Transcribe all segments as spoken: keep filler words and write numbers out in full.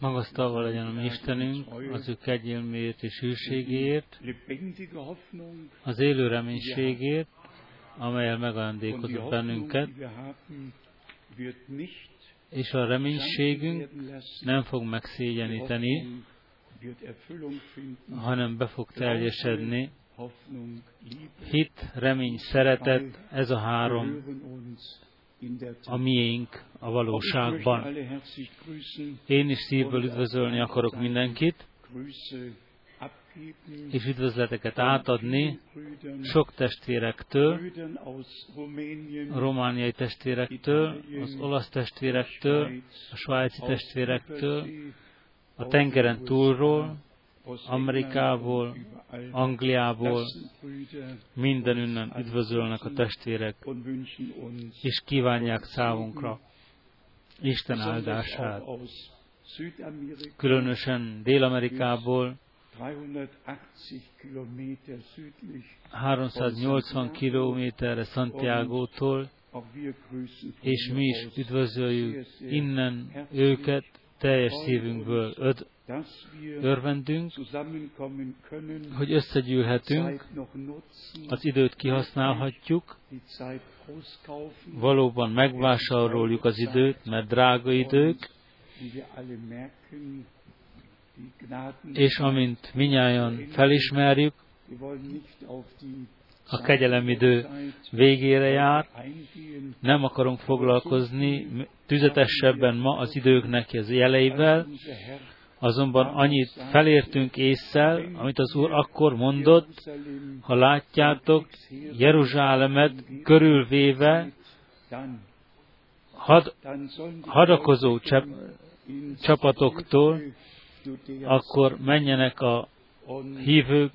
Magasztalva legyen a mi Istenünk az ő kegyelméért és hűségéért, az élő reménységért, amellyel megajándékozott bennünket, és a reménységünk nem fog megszégyeníteni, hanem be fog teljesedni. Hit, remény, szeretet, ez a három a miénk a valóságban. Én is szívből üdvözölni akarok mindenkit, és üdvözleteket átadni sok testvérektől, romániai testvérektől, az olasz testvérektől, a svájci testvérektől, a tengeren túlról, Amerikából, Angliából, mindenünnen üdvözölnek a testvérek, és kívánják számunkra Isten áldását. Különösen Dél-Amerikából, háromszáznyolcvan kilométerre Santiagótól, és mi is üdvözöljük innen őket, teljes szívünkből öt örvendünk, hogy összegyűlhetünk, az időt kihasználhatjuk, valóban megvásároljuk az időt, mert drága idők, és amint mindnyájan felismerjük, a kegyelem idő végére jár, nem akarunk foglalkozni tüzetesebben ma az időknek az jeleivel, azonban annyit felértünk ésszel, amit az Úr akkor mondott, ha látjátok Jeruzsálemet körülvéve had, hadakozó csep, csapatoktól, akkor menjenek a hívők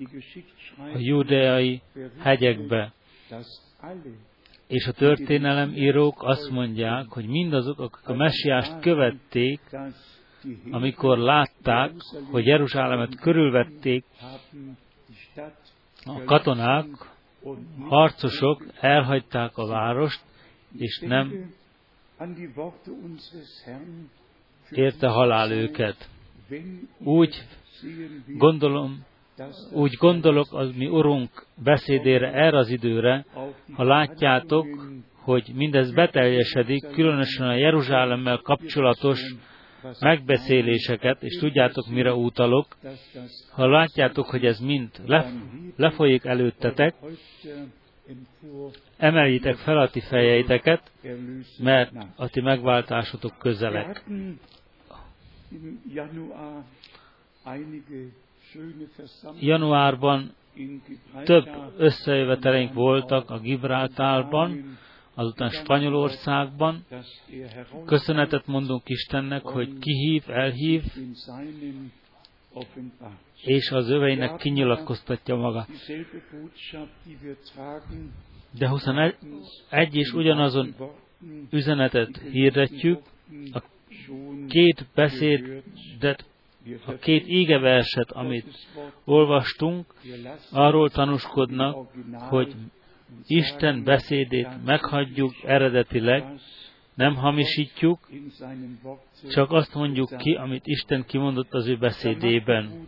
a judeai hegyekbe. És a történelemírók azt mondják, hogy mindazok, akik a Messiást követték, amikor látták, hogy Jeruzsálemet körülvették, a katonák, harcosok elhagyták a várost, és nem érte halál őket. Úgy gondolom, úgy gondolok az mi Urunk beszédére erre az időre, ha látjátok, hogy mindez beteljesedik, különösen a Jeruzsálemmel kapcsolatos megbeszéléseket, és tudjátok, mire utalok, ha látjátok, hogy ez mind lefolyik előttetek, emeljétek fel a ti fejeiteket, mert a ti megváltásotok közelek. Januárban több összejöveteleink voltak a Gibraltárban, azután Spanyolországban. Köszönetet mondunk Istennek, hogy kihív, elhív, és az öveinek kinyilatkoztatja maga. De huszonegy és ugyanazon üzenetet hirdetjük, a két beszédet, a két ígeverset, amit olvastunk, arról tanúskodnak, hogy Isten beszédét meghagyjuk eredetileg, nem hamisítjuk, csak azt mondjuk ki, amit Isten kimondott az ő beszédében.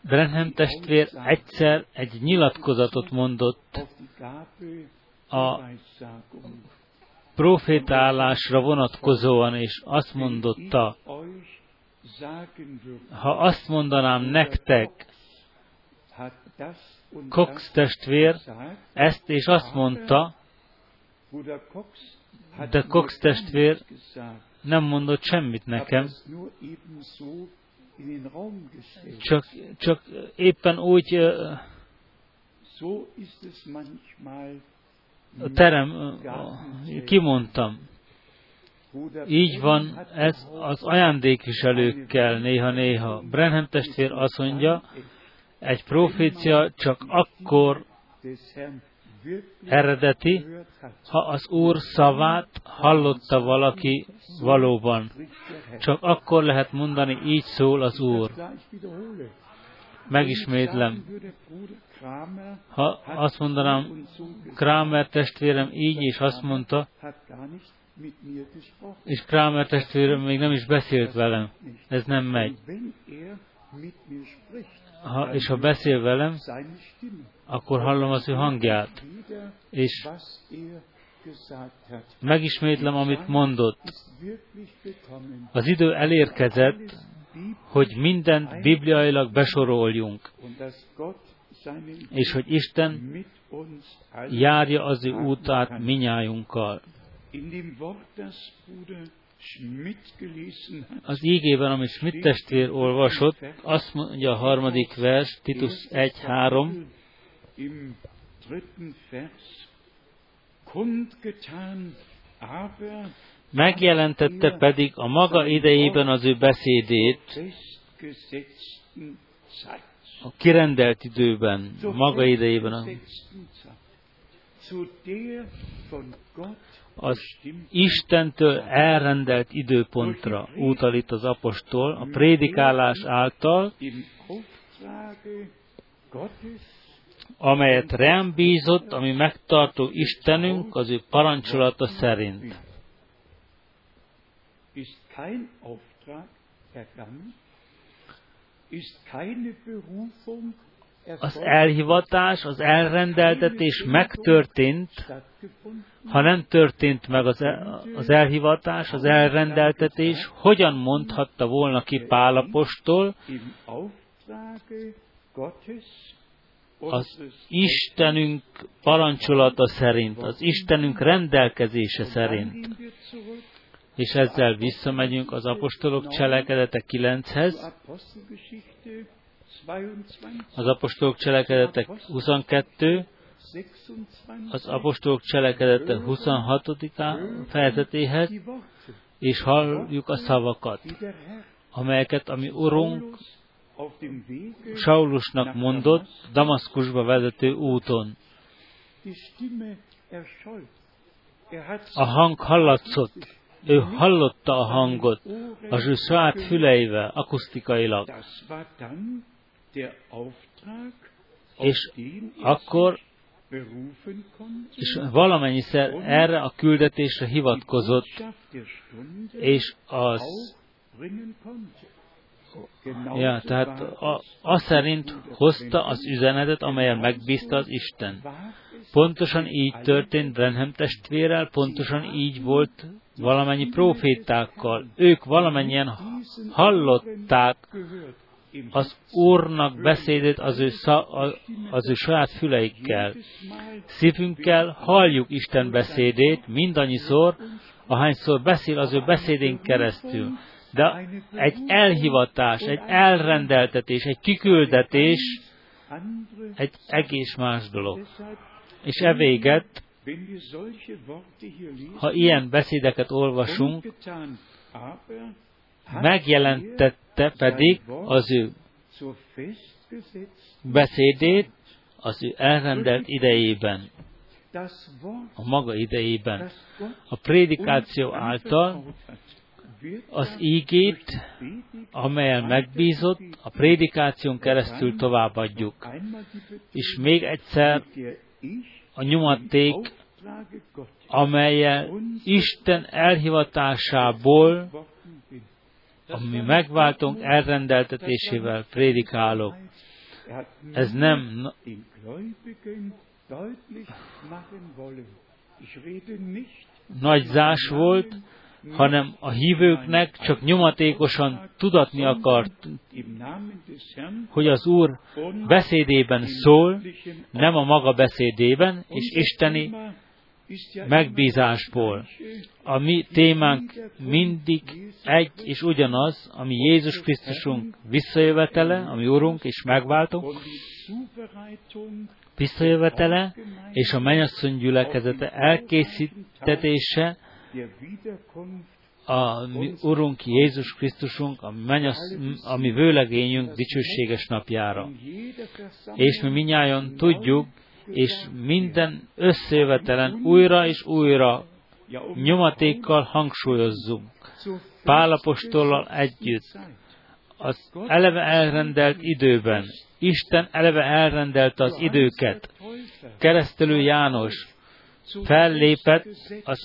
Brenhem testvér egyszer egy nyilatkozatot mondott a profétálásra vonatkozóan, és azt mondotta, ha azt mondanám nektek, Cox testvér ezt és azt mondta, de Cox testvér nem mondott semmit nekem, csak, csak éppen úgy a terem, kimondtam. Így van ez az ajándékviselőkkel néha-néha. Brenhem testvér azt mondja, egy profécia csak akkor eredeti, ha az Úr szavát hallotta valaki valóban. Csak akkor lehet mondani, így szól az Úr. megismétlem. Ha azt mondanám, Kramer testvérem így, és azt mondta, és Kramer testvérem még nem is beszélt velem. Ez nem megy. Ha, és ha beszél velem, akkor hallom az ő hangját. És megismétlem, amit mondott. Az idő elérkezett, hogy mindent bibliailag besoroljunk, és hogy Isten járja az ő útát minnyájunkkal. Az ígében, amit Schmidt testvér olvasott, azt mondja a harmadik vers, Titus egy három, megjelentette pedig a maga idejében az ő beszédét, a kirendelt időben, a maga idejében, a, az Istentől elrendelt időpontra utal itt az apostol, a prédikálás által, amelyet rám bízott, ami megtartó Istenünk az ő parancsolata szerint. Az elhivatás, az elrendeltetés megtörtént, ha nem történt meg az, el, az elhivatás, az elrendeltetés, hogyan mondhatta volna ki Pál apostol az Istenünk parancsolata szerint, az Istenünk rendelkezése szerint. És ezzel visszamegyünk az apostolok cselekedete kilenchez, az apostolok cselekedete huszonkettő, az apostolok cselekedete huszonhatodik fejezetéhez, és halljuk a szavakat, amelyeket a mi Urunk Saulusnak mondott Damaszkusba vezető úton. A hang hallatszott. Ő hallotta a hangot, az ő saját füleivel, akusztikailag. És akkor, és valamennyiszer erre a küldetésre hivatkozott, és az, ja, tehát a, az szerint hozta az üzenetet, amelyen megbízta az Isten. Pontosan így történt Branham testvérrel, pontosan így volt valamennyi prófétákkal. Ők valamennyien hallották az Úrnak beszédét az ő, szá, az ő saját füleikkel. Szívünkkel halljuk Isten beszédét mindannyiszor, ahányszor beszél az ő beszédén keresztül. De egy elhivatás, egy elrendeltetés, egy kiküldetés egy egész más dolog. És e véget, ha ilyen beszédeket olvasunk, megjelentette pedig az ő beszédét az ő elrendelt idejében, a maga idejében. A prédikáció által az ígét, amelyen megbízott, a prédikáción keresztül továbbadjuk. És még egyszer a nyomaték, amelyel Isten elhivatásából, ami megváltunk elrendeltetésével prédikálok. Ez nem... nagy zás volt, hanem a hívőknek csak nyomatékosan tudatni akart, hogy az Úr beszédében szól, nem a maga beszédében, és isteni megbízásból. A mi témánk mindig egy és ugyanaz, ami Jézus Krisztusunk visszajövetele, ami Úrunk és megváltunk, visszajövetele, és a mennyasszony gyülekezete elkészítetése, a mi Urunk Jézus Krisztusunk, a, mennyasz, a mi vőlegényünk dicsőséges napjára. És mi mindnyájan tudjuk, és minden összejövetelen újra és újra nyomatékkal hangsúlyozzunk. Pál apostollal együtt az eleve elrendelt időben. Isten eleve elrendelte az időket. Keresztelő János fellépett az,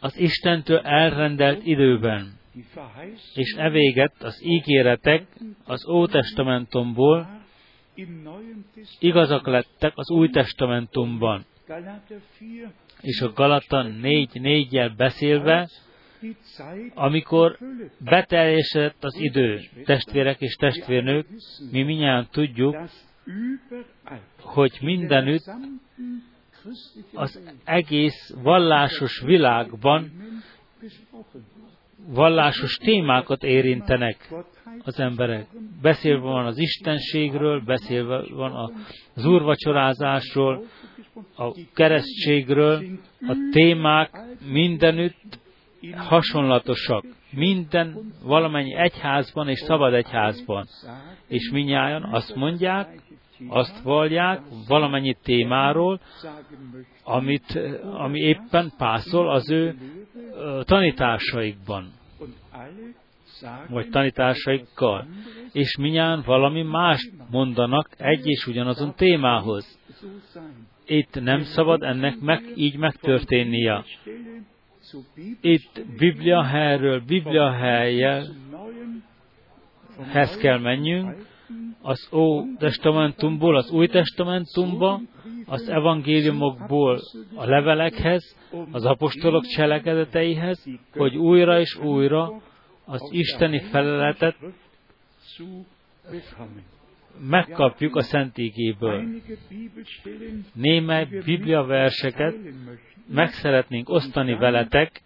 az Istentől elrendelt időben. És e véget az ígéretek az Ótestamentumból igazak lettek az Új Testamentumban. És a Galata négy négyel beszélve, amikor beteljesedett az idő, testvérek és testvérnők, mi mindjárt tudjuk, hogy mindenütt az egész vallásos világban vallásos témákat érintenek az emberek. Beszélve van az istenségről, beszélve van az úrvacsorázásról, a keresztségről, a témák mindenütt hasonlatosak. Minden valamennyi egyházban és szabad egyházban. És mindnyájan azt mondják, azt vallják valamennyi témáról, amit, ami éppen pászol az ő tanításaikban, vagy tanításaikkal, és minnyáján valami mást mondanak egy és ugyanazon témához. Itt nem szabad ennek meg, így megtörténnie. Itt Bibliahelyről Bibliahelyhez kell menjünk, az Ótestamentumból az Új Testamentumba, az evangéliumokból a levelekhez, az apostolok cselekedeteihez, hogy újra és újra az isteni feleletet megkapjuk a Szent Ígéből. Némely bibliaverseket meg szeretnénk osztani veletek,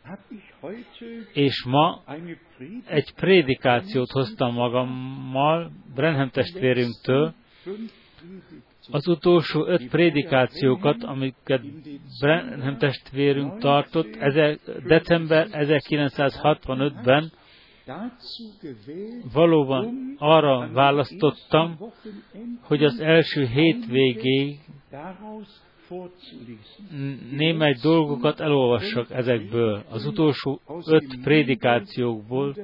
és ma egy prédikációt hoztam magammal Branham testvérünktől, az utolsó öt prédikációkat, amiket Branham testvérünk tartott december ezerkilencszázhatvanötben, valóban arra választottam, hogy az első hétvégéig némely dolgokat elolvassak ezekből, az utolsó öt prédikációkból,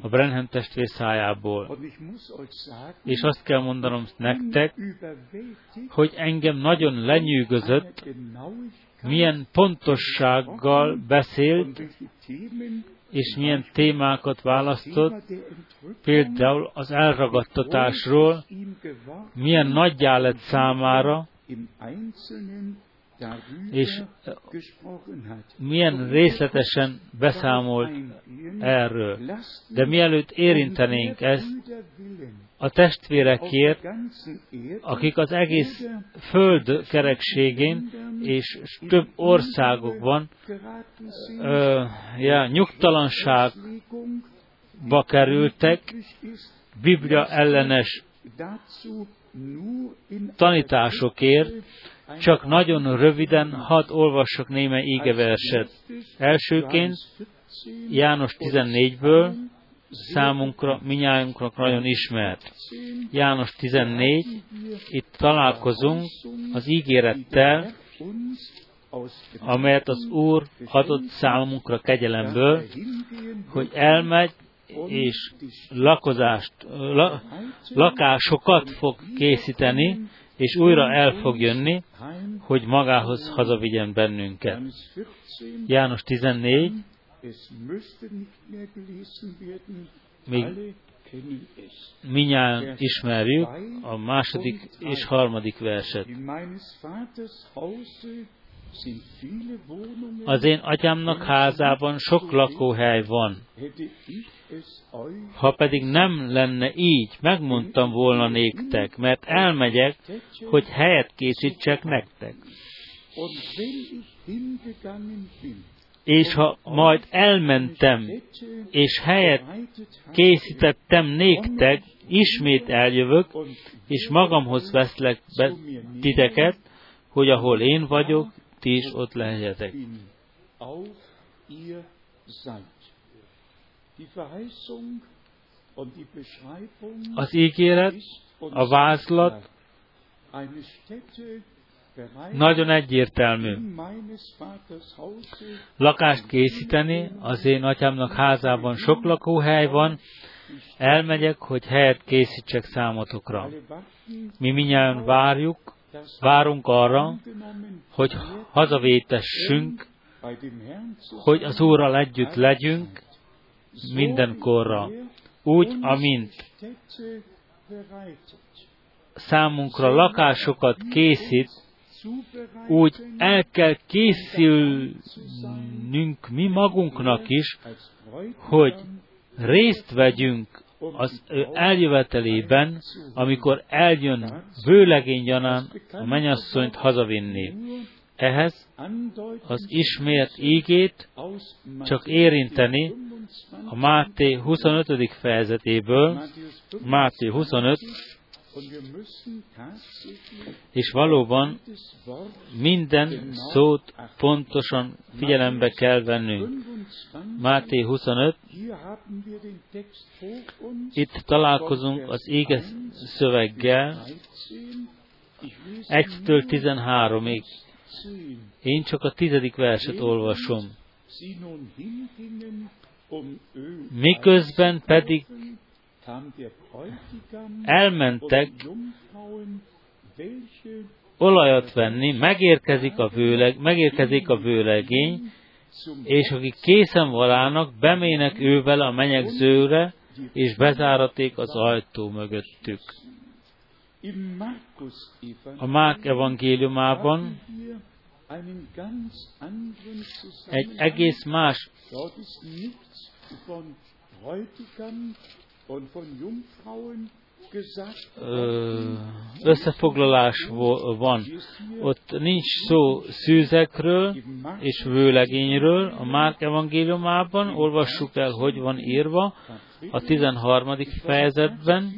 a Branham testvér szájából. És azt kell mondanom nektek, hogy engem nagyon lenyűgözött, milyen pontossággal beszélt, és milyen témákat választott, például az elragadtatásról, milyen nagyjá lett számára, és milyen részletesen beszámolt erről. De mielőtt érintenénk ezt, a testvérekért, akik az egész föld kerekségén és több országokban ö, ja, nyugtalanságba kerültek, Biblia ellenes tanításokért, csak nagyon röviden hadd olvassak némely ígeverset. Elsőként János tizennégyből, számunkra, minnyájunknak nagyon ismert. János tizennégy, itt találkozunk az ígérettel, amelyet az Úr adott számunkra kegyelemből, hogy elmegy, és lakozást, la, lakásokat fog készíteni, és újra el fog jönni, hogy magához hazavigyen bennünket. János tizennégy, még mindjárt ismerjük a második és harmadik verset. Az én atyámnak házában sok lakóhely van. Ha pedig nem lenne így, megmondtam volna néktek, mert elmegyek, hogy helyet készítsek nektek. És ha majd elmentem, és helyet készítettem néktek, ismét eljövök, és magamhoz veszlek be titeket, hogy ahol én vagyok, ti is ott legyetek. Az ígéret, a vázlat Nagyon egyértelmű. Lakást készíteni, az én atyámnak házában sok lakóhely van, elmegyek, hogy helyet készítsek számotokra. Mi mindjárt várjuk, várunk arra, hogy hazavétessünk, hogy az Úrral együtt legyünk mindenkorra. Úgy, amint számunkra lakásokat készít, úgy el kell készülnünk mi magunknak is, hogy részt vegyünk az ő eljövetelében, amikor eljön vőlegény gyanán a mennyasszonyt hazavinni. Ehhez az ismert ígét csak érinteni a Máté huszonötödik fejezetéből, Máté huszonöt, és valóban minden szót pontosan figyelembe kell vennünk. Máté huszonöt, itt találkozunk az ége szöveggel, egytől tizenháromig. Én csak a tizedik verset olvasom. Miközben pedig elmentek olajat venni, megérkezik a, vőleg, megérkezik a vőlegény, és akik készen valának, bemének ővel a menyegzőre, és bezáraték az ajtó mögöttük. A Márk evangéliumában egy egész más összefoglalás van. Ott nincs szó szűzekről és vőlegényről. A Márk evangéliumában olvassuk el, hogy van írva a tizenharmadik fejezetben,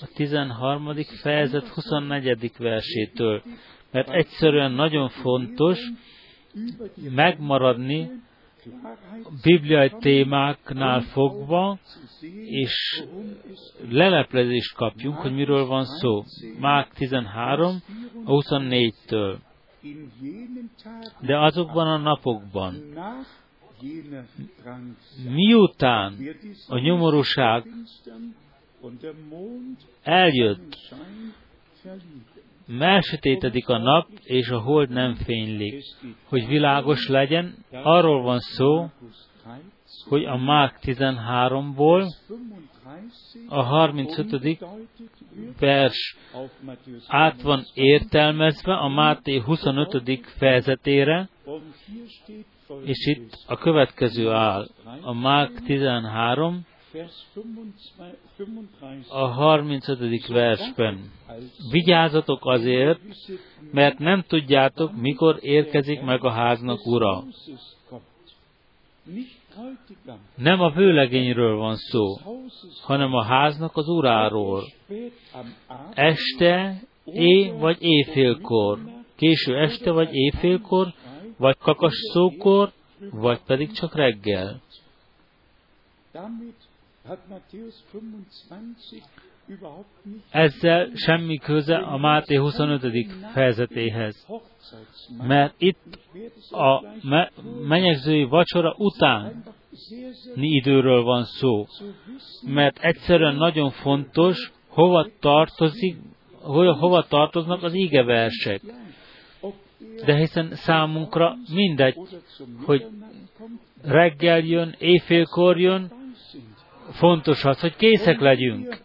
a tizenharmadik fejezet huszonnegyedik versétől, mert egyszerűen nagyon fontos megmaradni bibliai témáknál fogva, és leleplezést kapjunk, hogy miről van szó. Márk tizenhárom, a huszonnégytől. De azokban a napokban, miután a nyomorúság eljött, elsötétedik a nap, és a hold nem fénylik. Hogy világos legyen, arról van szó, hogy a Márk tizenháromból a harmincötödik vers át van értelmezve a Máté huszonötödik fejezetére, és itt a következő áll, a Márk tizenhárom, a harmincötödik versben. Vigyázzatok azért, mert nem tudjátok, mikor érkezik meg a háznak ura. Nem a vőlegényről van szó, hanem a háznak az uráról. Este, éj vagy éjfélkor, késő este vagy éjfélkor, vagy kakasszókor, vagy pedig csak reggel. Ezzel semmi köze a Máté huszonötödik fejezetéhez, mert itt a me- menyegzői vacsora utáni időről van szó, mert egyszerűen nagyon fontos, hova, tartozik, hova tartoznak az ígeversek. De hiszen számunkra mindegy, hogy reggel jön, éjfélkor jön, fontos az, hogy készek legyünk.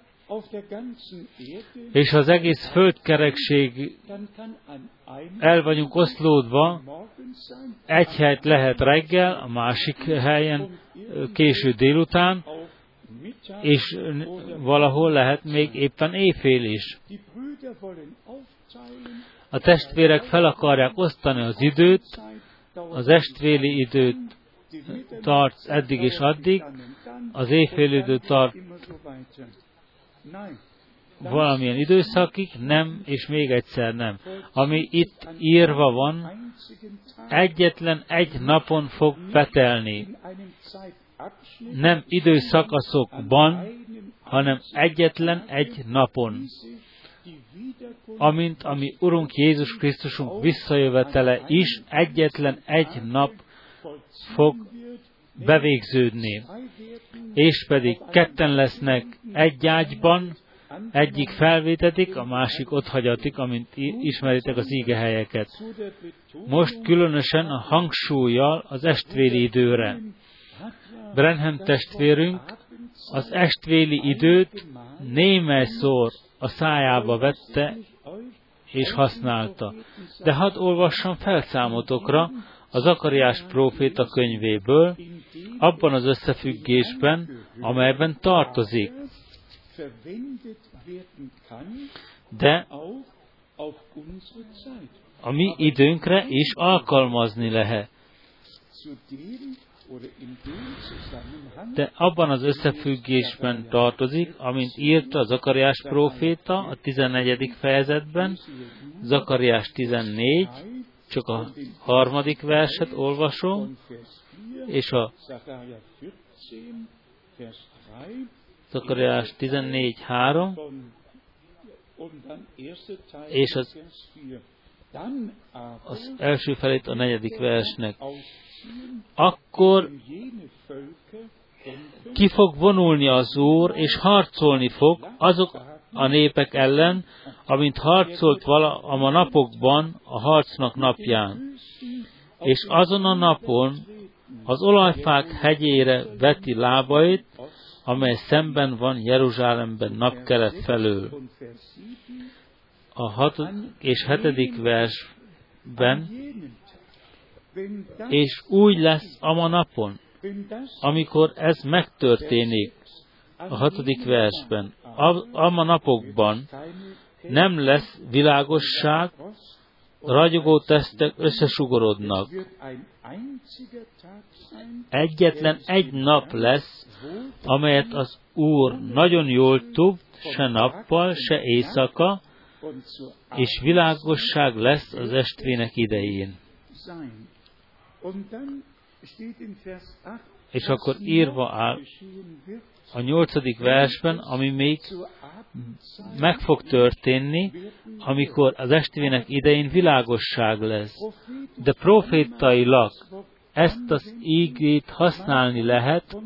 És az egész földkerekség el vagyunk oszlódva, egy helyt lehet reggel, a másik helyen késő délután, és valahol lehet még éppen éjfél is. A testvérek fel akarják osztani az időt, az estvéli időt tart eddig és addig, az éjfél idő tart valamilyen időszakig, nem, és még egyszer nem. Ami itt írva van, egyetlen egy napon fog betelni. Nem időszakaszokban, hanem egyetlen egy napon. amint a mi Urunk Jézus Krisztusunk visszajövetele is egyetlen egy nap fog bevégződni, és pedig ketten lesznek egy ágyban, egyik felvétetik, a másik otthagyatik, amint ismeritek az ígehelyeket. Most különösen a hangsúlyjal az estvéli időre. Branham testvérünk az estvéli időt némely szor a szájába vette és használta. De hadd olvassam fel számotokra az Zakariás próféta könyvéből, abban az összefüggésben, amelyben tartozik. De a mi időnkre is alkalmazni lehet. De abban az összefüggésben tartozik, amint írta Zakariás próféta a tizennegyedik fejezetben, Zakariás tizennégy, csak a harmadik verset olvasom, és a Zakariás tizennégy három, és az, az első felét a negyedik versnek. Akkor ki fog vonulni az Úr, és harcolni fog azok a népek ellen, amint harcolt vala a napokban, a harcnak napján. És azon a napon az olajfák hegyére veti lábait, amely szemben van Jeruzsálemben napkelet felől. A hatodik és hetedik versben, és úgy lesz a ma napon, amikor ez megtörténik, a hatodik versben, a, a ma napokban nem lesz világosság, ragyogó tesztek összesugorodnak. Egyetlen egy nap lesz, amelyet az Úr nagyon jól tud, se nappal, se éjszaka, és világosság lesz az estvének idején. És akkor írva áll a nyolcadik versben, ami még meg fog történni, amikor az estvének idején világosság lesz. De profétailag ezt az ígét használni lehet,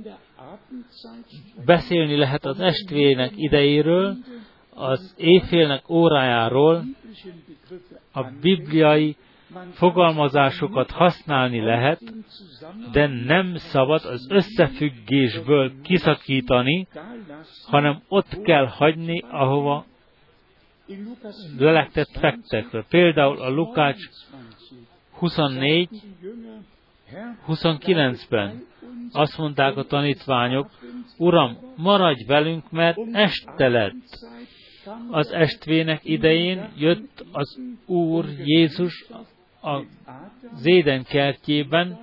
beszélni lehet az estvének idejéről, az éjfélnek órájáról, a bibliai fogalmazásokat használni lehet, de nem szabad az összefüggésből kiszakítani, hanem ott kell hagyni, ahova lelektet fektekre. Például a Lukács huszonnégy huszonkilencben azt mondták a tanítványok, Uram, maradj velünk, mert este lett. Az estvének idején jött az Úr Jézus az Éden kertjében,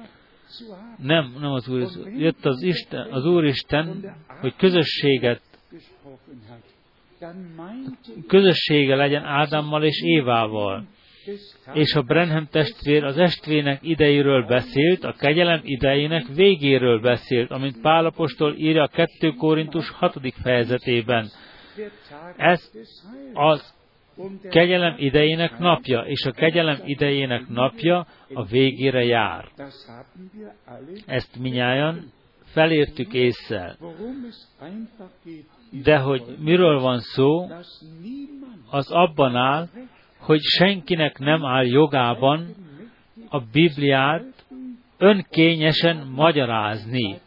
nem, nem az Úr, jött az Isten, az Úristen, hogy közösséget, közössége legyen Ádámmal és Évával. És a Branham testvér az estvének idejéről beszélt, a kegyelem idejének végéről beszélt, amint Pál apostol írja a második Korintus hatodik fejezetében. Ez az kegyelem idejének napja, és a kegyelem idejének napja a végére jár. Ezt mindnyájan felértük ésszel. De hogy miről van szó, az abban áll, hogy senkinek nem áll jogában a Bibliát önkényesen magyarázni.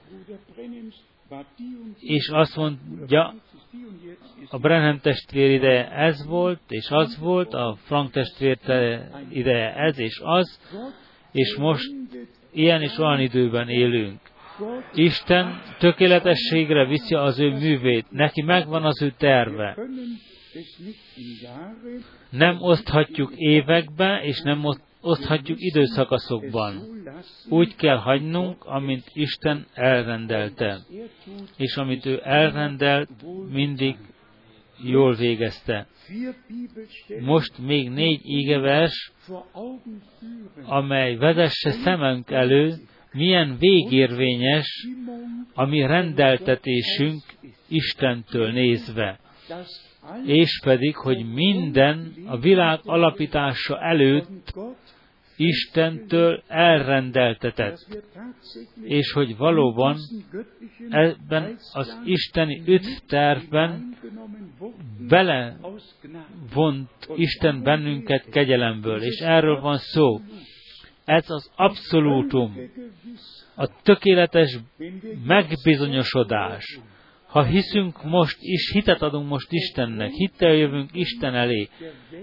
És azt mondja, a Branham testvér ideje ez volt, és az volt, a Frank testvér ideje ez, és az, és most ilyen és olyan időben élünk. Isten tökéletességre viszi az ő művét, neki megvan az ő terve. Nem oszthatjuk évekbe, és nem oszthatjuk időszakaszokban. Úgy kell hagynunk, amint Isten elrendelte. És amit ő elrendelt, mindig jól végezte. Most még négy ígevers, amely vezesse szemünk elő, milyen végérvényes a mi rendeltetésünk Istentől nézve. és pedig, hogy minden a világ alapítása előtt Istentől elrendeltetett, és hogy valóban ebben az isteni üdvtervben belevont Isten bennünket kegyelemből, és erről van szó. Ez az abszolútum, a tökéletes megbizonyosodás. Ha hiszünk most is, hitet adunk most Istennek, hittel jövünk Isten elé,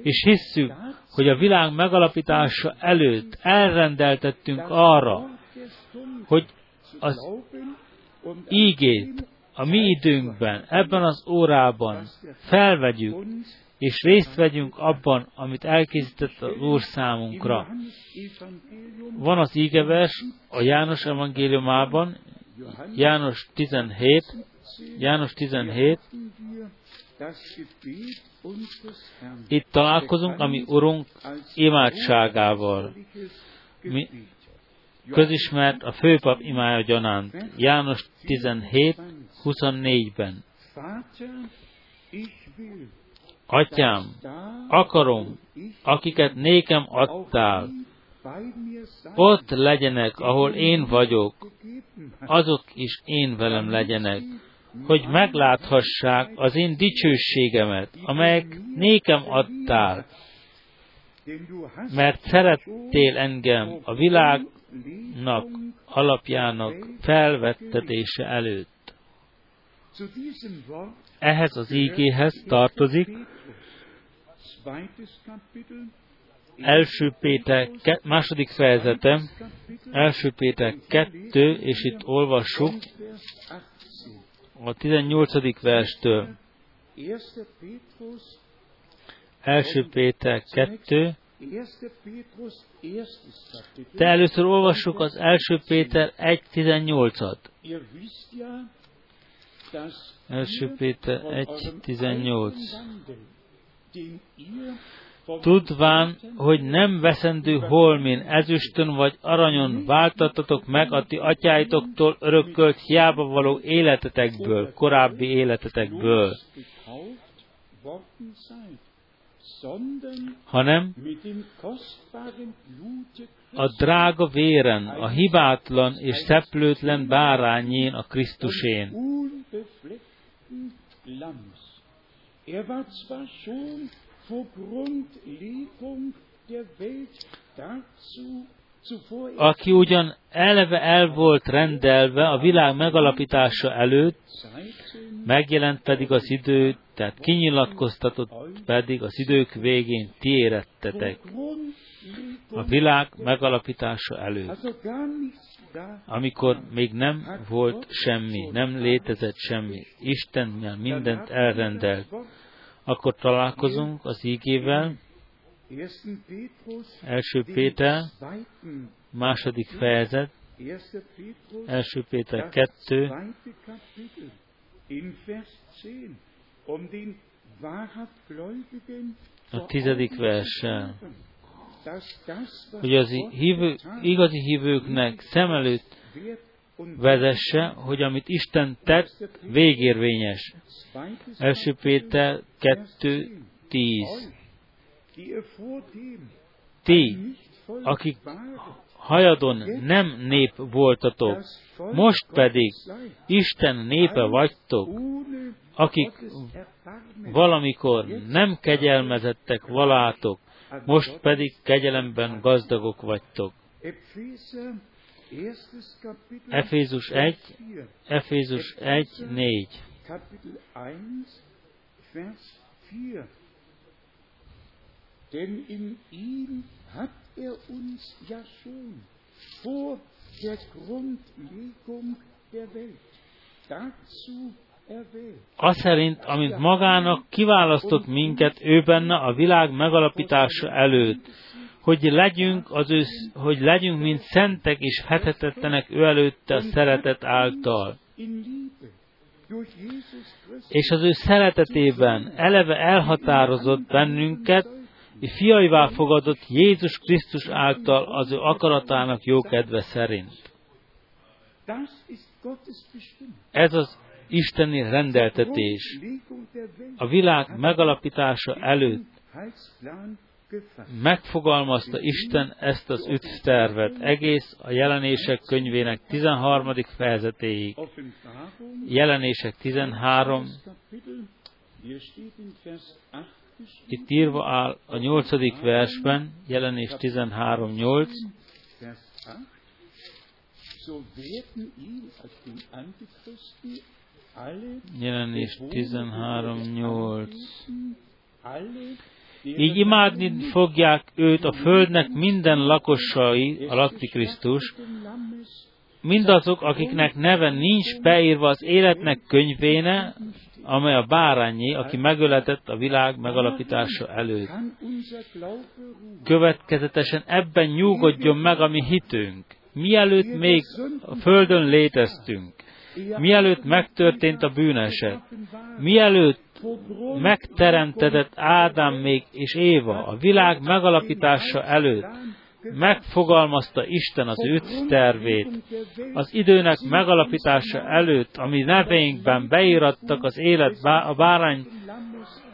és hisszük, hogy a világ megalapítása előtt elrendeltettünk arra, hogy az ígét a mi időnkben, ebben az órában felvegyük, és részt vegyünk abban, amit elkészített az Úr számunkra. Van az ígevers a János evangéliumában, János tizenhét, János tizenhét, itt találkozunk a mi Urunk imádságával, mi közismert a főpap imája gyanánt, János tizenhét huszonnégyben. Atyám, akarom, akiket nékem adtál, ott legyenek, ahol én vagyok, azok is én velem legyenek, hogy megláthassák az én dicsőségemet, amelyek nékem adtál, mert szerettél engem a világnak alapjának felvettetése előtt. Ehhez az ígéhez tartozik első Péter második fejezete, első Péter kettő, és itt olvassuk a tizennyolcadik verstől. első Péter kettő. De először olvassuk az első Péter egy tizennyolcat. első Péter egy tizennyolc. Tudván, hogy nem veszendő holmin, ezüstön vagy aranyon váltattatok meg a ti atyáitoktól örökkölt hiába való életetekből, korábbi életetekből, hanem a drága véren, a hibátlan és szeplőtlen bárányén, a Krisztusén. Aki ugyan eleve el volt rendelve a világ megalapítása előtt, megjelent pedig az idő, tehát kinyilatkoztatott pedig az idők végén ti érettetek a világ megalapítása előtt, amikor még nem volt semmi, nem létezett semmi, Istennel mindent elrendelt. Akkor találkozunk az ígével, első Péter, második fejezet, első Péter kettő, a tizedik versen, hogy az hívő, igazi hívőknek szem előtt vezesse, hogy amit Isten tett, végérvényes. első Péter kettő tíz. Ti, akik hajadon nem nép voltatok, most pedig Isten népe vagytok, akik valamikor nem kegyelmezettek valátok, most pedig kegyelemben gazdagok vagytok. Efézus egy, Efézus egy négy. Aszerint, amint magának kiválasztott minket ő benne a világ megalapítása előtt, hogy legyünk, az ő, hogy legyünk, mint szentek és fethetetlenek ő előtte a szeretet által. És az ő szeretetében eleve elhatározott bennünket, és fiaivá fogadott Jézus Krisztus által az ő akaratának jókedve szerint. Ez az isteni rendeltetés a világ megalapítása előtt megfogalmazta Isten ezt az üdvtervet egész a Jelenések könyvének tizenharmadik fejezetéig. Jelenések tizenhárom, itt írva áll a nyolcadik versben, Jelenés tizenhárom nyolc, Jelenés tizenhárom nyolc. Így imádni fogják őt a földnek minden lakosai, a Antikrisztus, mindazok, akiknek neve nincs beírva az életnek könyvéne, amely a bárányi, aki megöletett a világ megalapítása előtt. Következetesen ebben nyugodjon meg a mi hitünk, mielőtt még a földön léteztünk, mielőtt megtörtént a bűneset, mielőtt megteremtetett Ádám még és Éva a világ megalapítása előtt, megfogalmazta Isten az ő tervét, az időnek megalapítása előtt, ami neveinkben beírattak az élet, a bárány,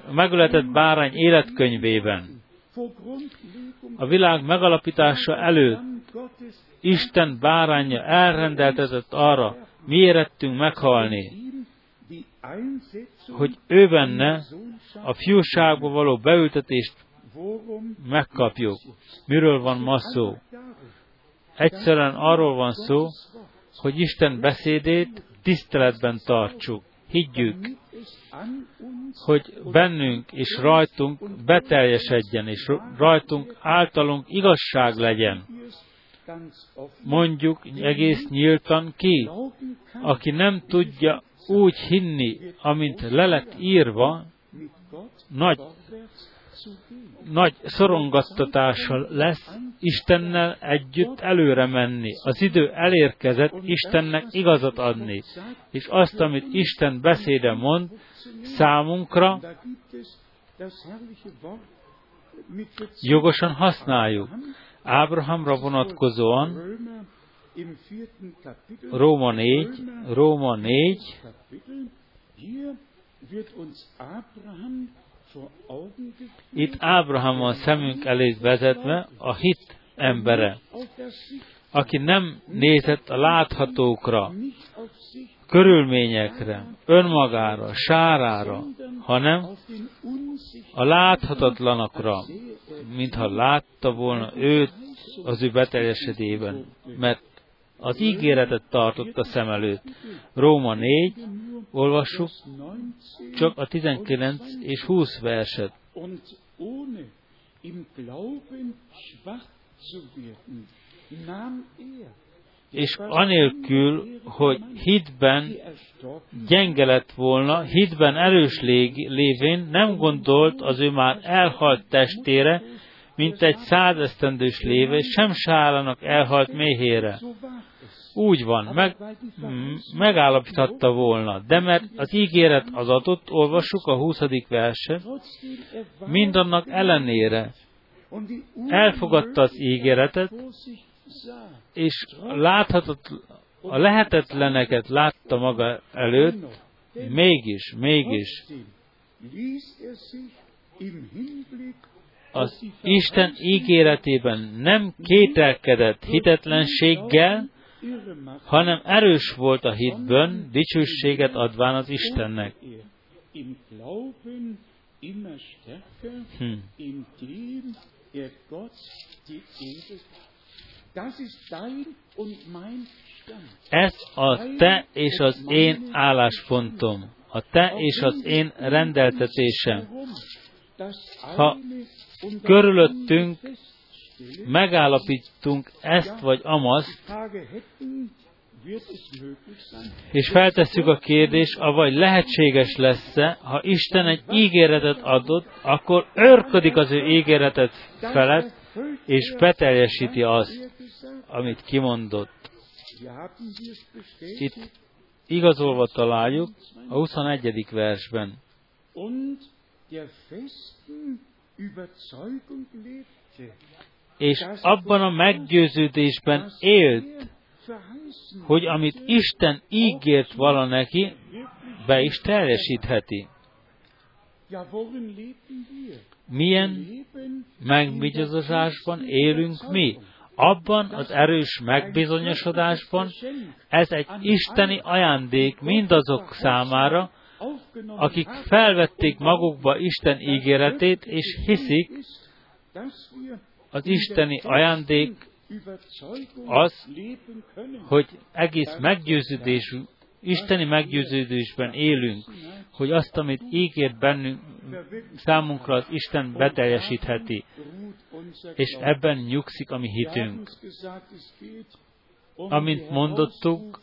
a megöletett bárány életkönyvében. A világ megalapítása előtt Isten báránya elrendeltetett arra, mi érettünk meghalni, hogy ő benne a fiúságba való beültetést megkapjuk. Miről van ma szó? Egyszerűen arról van szó, hogy Isten beszédét tiszteletben tartsuk. Higgyük, hogy bennünk és rajtunk beteljesedjen, és rajtunk általunk igazság legyen. Mondjuk egész nyíltan ki, aki nem tudja úgy hinni, amint le lett írva, nagy, nagy szorongattatása lesz Istennel együtt előre menni. Az idő elérkezett Istennek igazat adni, és azt, amit Isten beszéde mond számunkra, jogosan használjuk. Ábrahamra vonatkozóan Róma négy, Róma négy, itt Ábraham a szemünk elé vezetve a hit embere, aki nem nézett a láthatókra, körülményekre, önmagára, sárára, hanem a láthatatlanakra, mintha látta volna őt az ő beteljesedében, mert az ígéretet tartotta szem előtt. Róma négy, olvassuk csak a tizenkilenc és húsz verset. És anélkül, hogy hitben gyenge lett volna, hitben erős lévén nem gondolt az ő már elhalt testére, mint egy százesztendős lévén, sem Sárának elhalt méhére. Úgy van, meg, megállapíthatta volna, de mert az ígéret az adott, olvassuk a huszadik verset, mindannak ellenére elfogadta az ígéretet, és láthatott, a lehetetleneket látta maga előtt, mégis, mégis az Isten ígéretében nem kételkedett hitetlenséggel, hanem erős volt a hitbön, dicsőséget adván az Istennek. Hm. Ez a te és az én álláspontom, a te és az én rendeltetésem. Ha körülöttünk megállapítunk ezt vagy amazt, és feltesszük a kérdést, avagy lehetséges lesz-e, ha Isten egy ígéretet adott, akkor örködik az ő ígéretet felett, és beteljesíti azt, amit kimondott. Itt igazolva találjuk a huszonegyedik versben. És abban a meggyőződésben élt, hogy amit Isten ígért vala neki, be is teljesítheti. Milyen megbigyazásban élünk mi? Abban az erős megbizonyosodásban, ez egy isteni ajándék mindazok számára, akik felvették magukba Isten ígéretét, és hiszik, az isteni ajándék az, hogy egész meggyőződésű, isteni meggyőződésben élünk, hogy azt, amit ígért bennünk, számunkra az Isten beteljesítheti, és ebben nyugszik a mi hitünk. Amint mondottuk,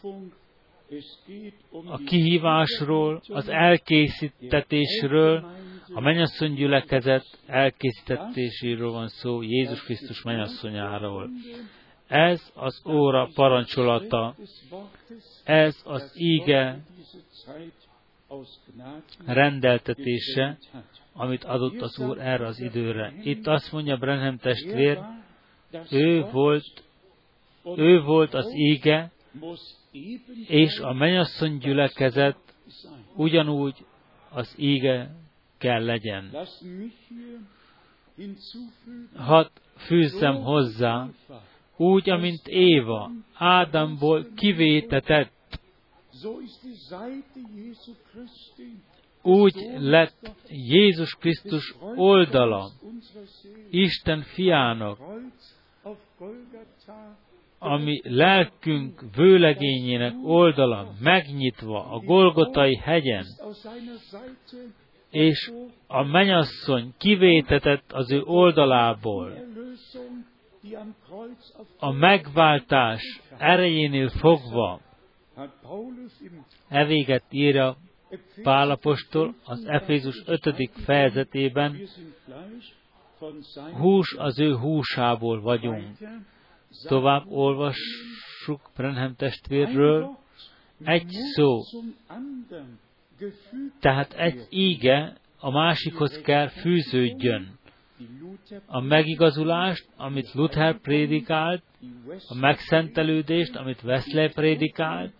a kihívásról, az elkészítetésről, a mennyasszony gyülekezet elkészítetéséről van szó, Jézus Krisztus mennyasszonyáról. Ez az óra parancsolata, ez az íge rendeltetése, amit adott az Úr erre az időre. Itt azt mondja Branham testvér, ő volt, ő volt az íge, és a mennyasszony gyülekezet ugyanúgy az íge kell legyen. Hadd fűzzem hozzá, úgy, amint Éva Ádámból kivétetett, úgy lett Jézus Krisztus oldala Isten fiának, ami lelkünk vőlegényének oldala megnyitva a Golgotai hegyen, és a mennyasszony kivétetett az ő oldalából. A megváltás erejénél fogva e véget írja Pál apostol az Efézus ötödik fejezetében, hús az ő húsából vagyunk. Tovább olvassuk Branham testvérről, egy szó, tehát egy íge a másikhoz kell fűződjön. A megigazulást, amit Luther prédikált, a megszentelődést, amit Wesley prédikált,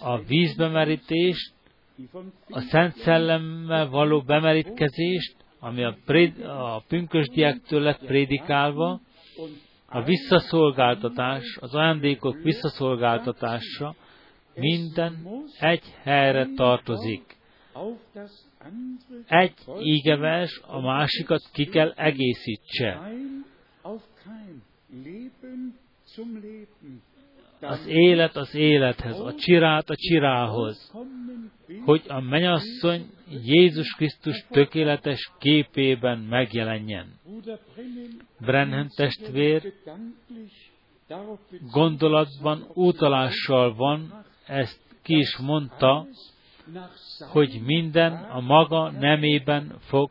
a vízbemerítést, a Szent Szellemmel való bemerítkezést, ami a, préd, a pünkösdiektől lett prédikálva, a visszaszolgáltatás, az ajándékok visszaszolgáltatása, minden egy helyre tartozik. Egy ígevers a másikat ki kell egészítse. Az élet az élethez, a csirát a csirához, hogy a mennyasszony Jézus Krisztus tökéletes képében megjelenjen. Branham testvér gondolatban utalással van, ezt ki is mondta, hogy minden a maga nemében fog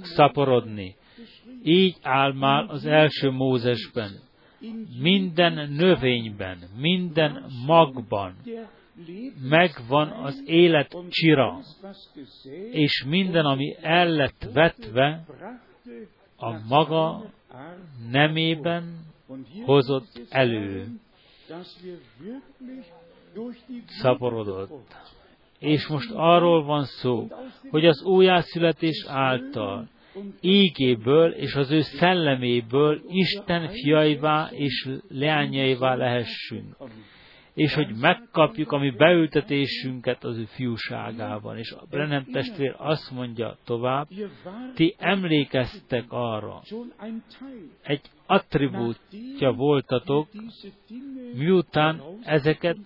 szaporodni. Így áll már az első Mózesben, minden növényben, minden magban megvan az élet csira, és minden, ami el lett vetve, a maga nemében hozott elő. Szaporodott. És most arról van szó, hogy az újjászületés által, ígéből és az ő szelleméből Isten fiaivá és leányaivá lehessünk, és hogy megkapjuk a mi beültetésünket az ő fiúságában. És a Branham testvér azt mondja tovább, ti emlékeztek arra, egy attribútja voltatok, miután ezeket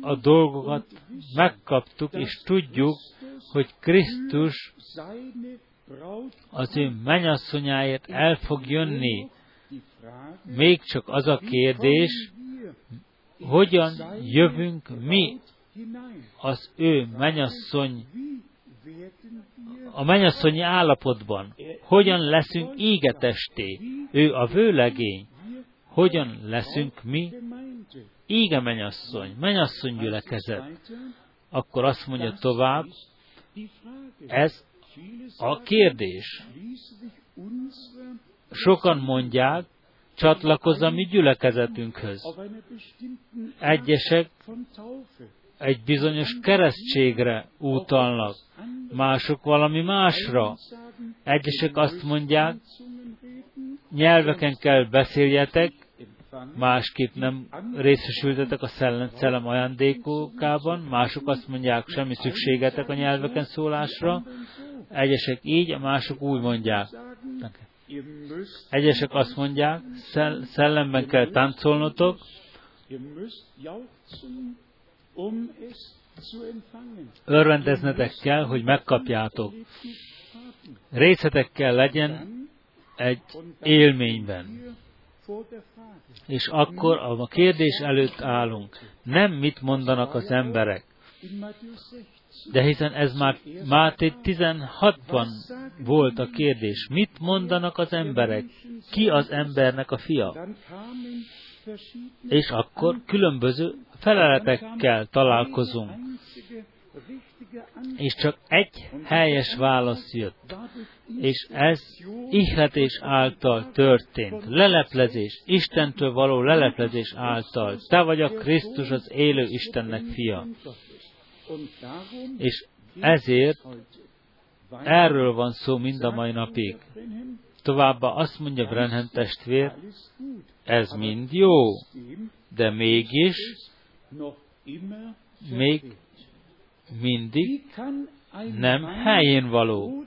a dolgokat megkaptuk, és tudjuk, hogy Krisztus az ő mennyasszonyáért el fog jönni. Még csak az a kérdés, hogyan jövünk mi az ő mennyasszony, a mennyasszonyi állapotban? Hogyan leszünk ígetesté? Ő a vőlegény. Hogyan leszünk mi? Íge mennyasszony, mennyasszony gyülekezet. Akkor azt mondja tovább, ez a kérdés. Sokan mondják, csatlakozz a mi gyülekezetünkhöz. Egyesek egy bizonyos keresztségre utalnak, mások valami másra. Egyesek azt mondják, nyelveken kell beszéljetek, másképp nem részesültetek a szellem, szellem ajándékokában, mások azt mondják, semmi szükségetek a nyelveken szólásra, egyesek így, a mások úgy mondják. Egyesek azt mondják, szellemben kell táncolnotok, örvendeznetek kell, hogy megkapjátok. Részetek kell legyen egy élményben. És akkor a kérdés előtt állunk. Nem mit mondanak az emberek. De hiszen ez már Máté tizenhatban volt a kérdés. Mit mondanak az emberek? Ki az embernek a fia? És akkor különböző feleletekkel találkozunk. És csak egy helyes válasz jött. És ez ihletés által történt. Leleplezés, Istentől való leleplezés által. Te vagy a Krisztus, az élő Istennek fia. És ezért erről van szó mind a mai napig. Továbbá azt mondja Branham testvér, ez mind jó, de mégis még mindig nem helyén való.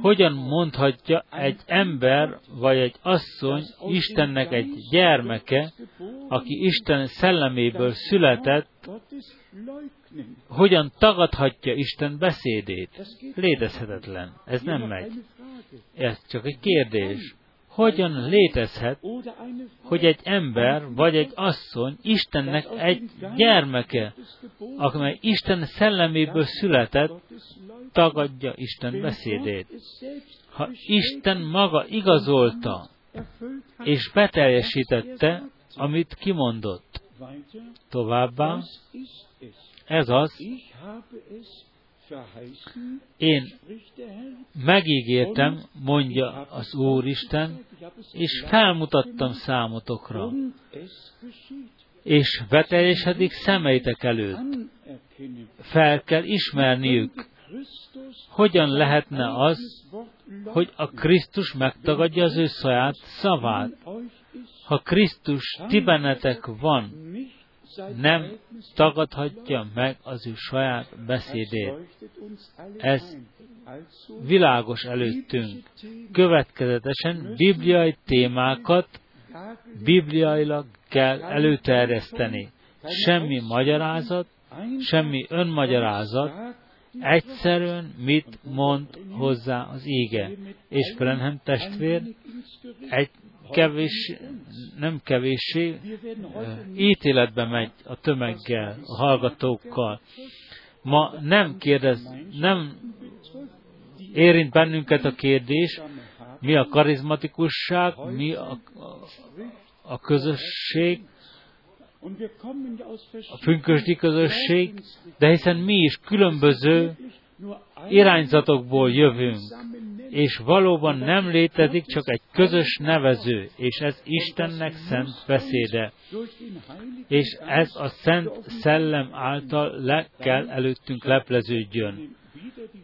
Hogyan mondhatja egy ember, vagy egy asszony, Istennek egy gyermeke, aki Isten szelleméből született, hogyan tagadhatja Isten beszédét? Létezhetetlen. Ez nem megy. Ez csak egy kérdés. Hogyan létezhet, hogy egy ember, vagy egy asszony, Istennek egy gyermeke, amely Isten szelleméből született, tagadja Isten beszédét? Ha Isten maga igazolta, és beteljesítette, amit kimondott. Továbbá, ez az, én megígértem, mondja az Úristen, és felmutattam számotokra, és beteljesedik szemeitek előtt. Fel kell ismerniük, hogyan lehetne az, hogy a Krisztus megtagadja az ő saját szavát. Ha Krisztus ti bennetek van, nem tagadhatja meg az ő saját beszédét. Ez világos előttünk. Következetesen bibliai témákat bibliailag kell előterjeszteni. Semmi magyarázat, semmi önmagyarázat, egyszerűen mit mond hozzá az íge. És Branham testvér egy kevés, nem kevéssé ítéletbe megy a tömeggel, a hallgatókkal. Ma nem kérdez, nem érint bennünket a kérdés, mi a karizmatikusság, mi a, a közösség, a pünkösdi közösség, de hiszen mi is különböző irányzatokból jövünk, és valóban nem létezik csak egy közös nevező, és ez Istennek szent beszéde, és ez a szent szellem által le kell előttünk lepleződjön.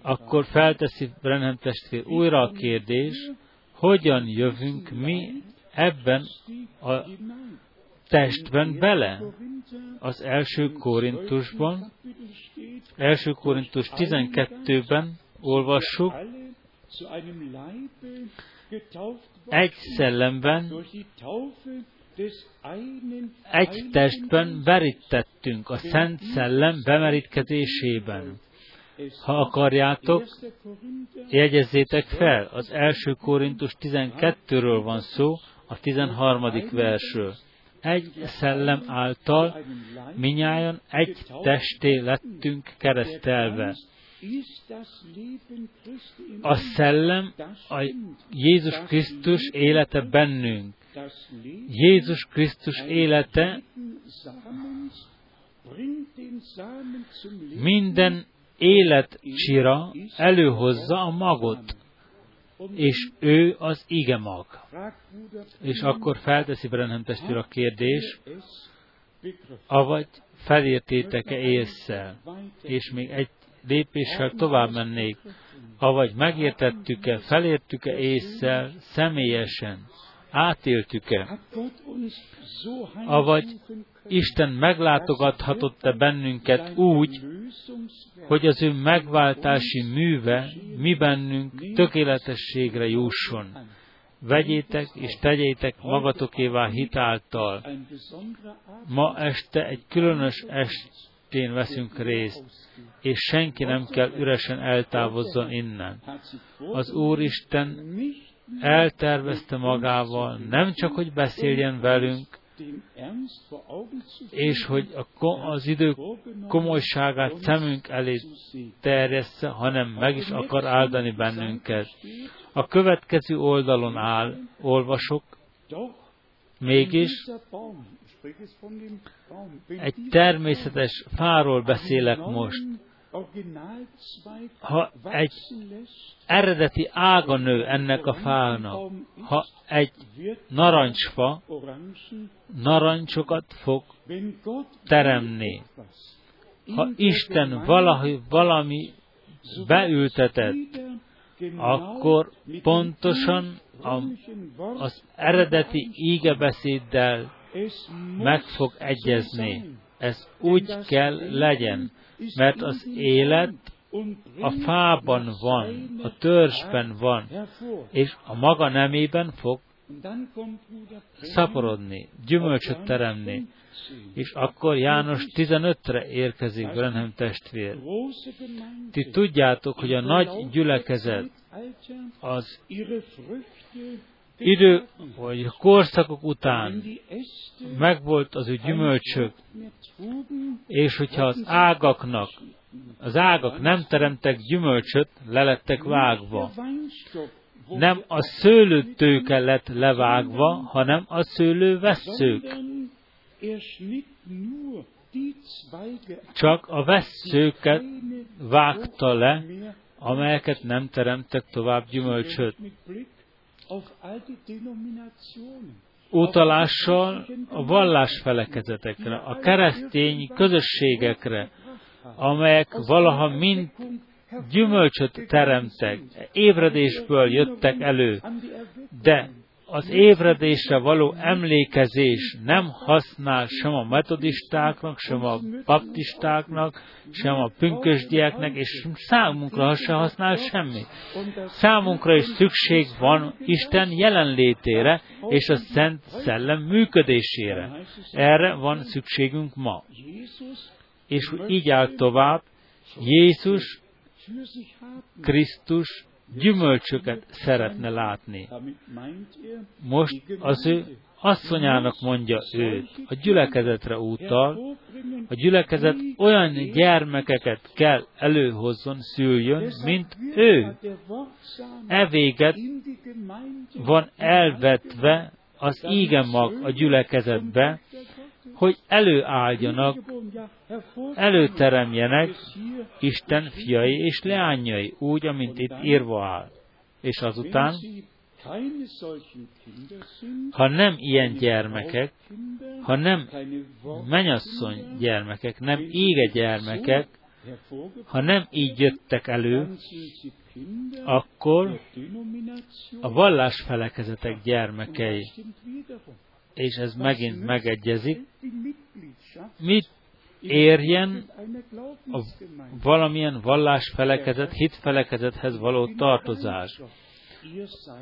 Akkor felteszi Branham testvér újra a kérdés, hogyan jövünk mi ebben a testben bele. Az első Korintusban, első Korintus tizenkettőben olvassuk, egy szellemben, egy testben berítettünk a Szent Szellem bemerítkezésében. Ha akarjátok, jegyezzétek fel, az első Korintus tizenkettőről van szó, a tizenharmadik versről. Egy szellem által minnyáján egy testé lettünk keresztelve. A szellem a Jézus Krisztus élete bennünk. Jézus Krisztus élete minden életcsira előhozza a magot. és ő az ige mag. És akkor felteszi Branham testvér a kérdés, avagy felértétek-e ésszel, és még egy lépéssel tovább mennék, avagy megértettük-e, felértük-e ésszel, személyesen, átéltük-e, avagy Isten meglátogathatott-e bennünket úgy, hogy az ő megváltási műve mi bennünk tökéletességre jusson. Vegyétek és tegyétek magatokévá hitáltal. Ma este egy különös estén veszünk részt, és senki nem kell üresen eltávozzon innen. Az Úristen eltervezte magával, nem csak, hogy beszéljen velünk, és hogy az idő komolyságát szemünk elé terjessze, hanem meg is akar áldani bennünket. A következő oldalon áll, olvasok, mégis egy természetes fáról beszélek most. Ha egy eredeti ága nő ennek a fának, ha egy narancsfa narancsokat fog teremni, ha Isten valahogy valami beültetett, akkor pontosan a, az eredeti ígebeszéddel meg fog egyezni. Ez úgy kell legyen, mert az élet a fában van, a törzsben van, és a maga nemében fog szaporodni, gyümölcsöt teremni. És akkor János tizenötre érkezik Branham testvér. Ti tudjátok, hogy a nagy gyülekezet az idő, vagy korszakok után megvolt az ő gyümölcsök, és hogyha az ágaknak, az ágak nem teremtek gyümölcsöt, lelettek vágva. Nem a szőlőtőke lett levágva, hanem a szőlővesszők. Csak a vesszőket vágta le, amelyeket nem teremtek tovább gyümölcsöt. Utalással a vallásfelekezetekre, a keresztény közösségekre, amelyek valaha mind gyümölcsöt teremtek, ébredésből jöttek elő, de az ébredésre való emlékezés nem használ sem a metodistáknak, sem a baptistáknak, sem a pünkösdieknek, és számunkra se használ semmi. Számunkra is szükség van Isten jelenlétére és a Szent Szellem működésére. Erre van szükségünk ma. És így áll tovább, Jézus Krisztus gyümölcsöket szeretne látni. Most az ő asszonyának mondja őt, a gyülekezetre utal, a gyülekezet olyan gyermekeket kell előhozzon, szüljön, mint ő. E véget van elvetve az ígemag a gyülekezetbe, hogy előálljanak, előteremjenek Isten fiai és leányai, úgy, amint itt írva áll. És azután, ha nem ilyen gyermekek, ha nem menyasszony gyermekek, nem íge gyermekek, ha nem így jöttek elő, akkor a vallásfelekezetek gyermekei, és ez megint megegyezik, mit érjen a valamilyen vallásfelekezet, hitfelekezethez való tartozás.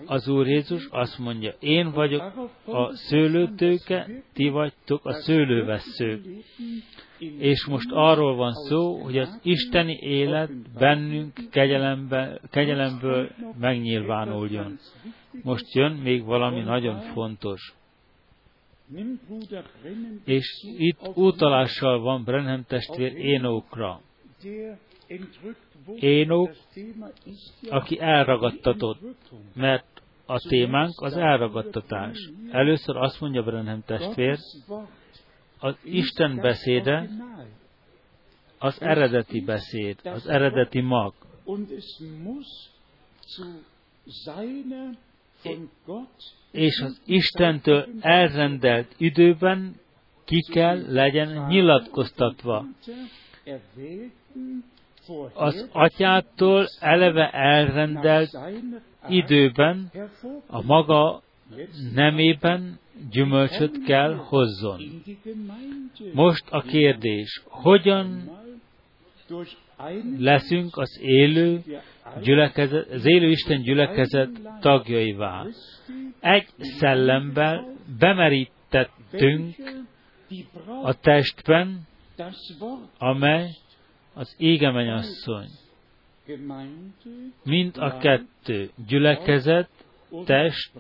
Az Úr Jézus azt mondja, én vagyok a szőlőtőke, ti vagytok a szőlővesszők. És most arról van szó, hogy az isteni élet bennünk kegyelemből megnyilvánuljon. Most jön még valami nagyon fontos. És itt utalással van Branham testvér Énokra. Énok, aki elragadtatott, mert a témánk az elragadtatás. Először azt mondja Branham testvér, az Isten beszéde az eredeti beszéd, az eredeti mag. és az Istentől elrendelt időben ki kell legyen nyilatkoztatva. Az Atyától eleve elrendelt időben a maga nemében gyümölcsöt kell hozzon. Most a kérdés, hogyan leszünk az élő, gyülekezet, az élő Isten gyülekezet tagjaivá? Egy szellemben bemerítettünk a testben, amely az égemenyasszony. Mind a kettő, gyülekezet, test,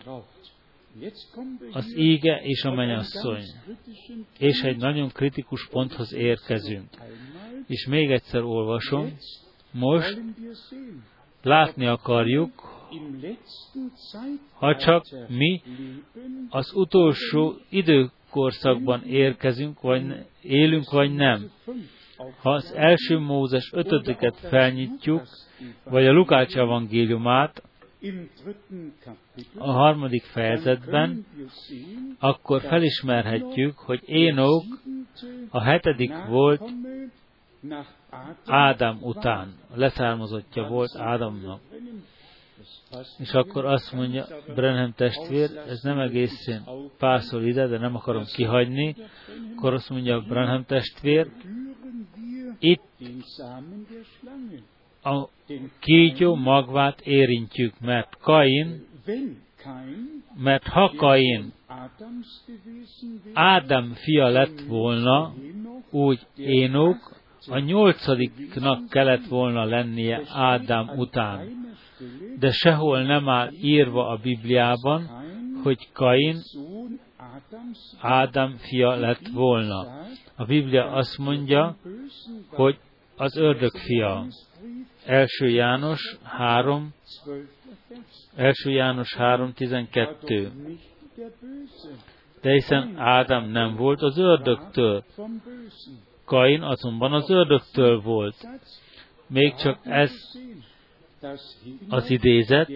az ége és a menyasszony. És egy nagyon kritikus ponthoz érkezünk. És még egyszer olvasom, most látni akarjuk, ha csak mi az utolsó időkorszakban érkezünk, vagy élünk, vagy nem. Ha az első Mózes ötödiket felnyitjuk, vagy a Lukács evangéliumát, a harmadik fejezetben, akkor felismerhetjük, hogy Énok a hetedik volt Ádám után, leszármazottja volt Ádámnak. És akkor azt mondja Branham testvér, ez nem egészen pászol ide, de nem akarom kihagyni, akkor azt mondja Branham testvér, itt a kígyó magvát érintjük, mert Kain, mert ha Kain Ádám fia lett volna, úgy Énok a nyolcadiknak kellett volna lennie Ádám után. De sehol nem áll írva a Bibliában, hogy Kain Ádám fia lett volna. A Biblia azt mondja, hogy az ördög fia. első János három, első János három tizenkettő. De hiszen Ádám nem volt az ördögtől, Kain azonban az ördögtől volt. Még csak ez az idézet,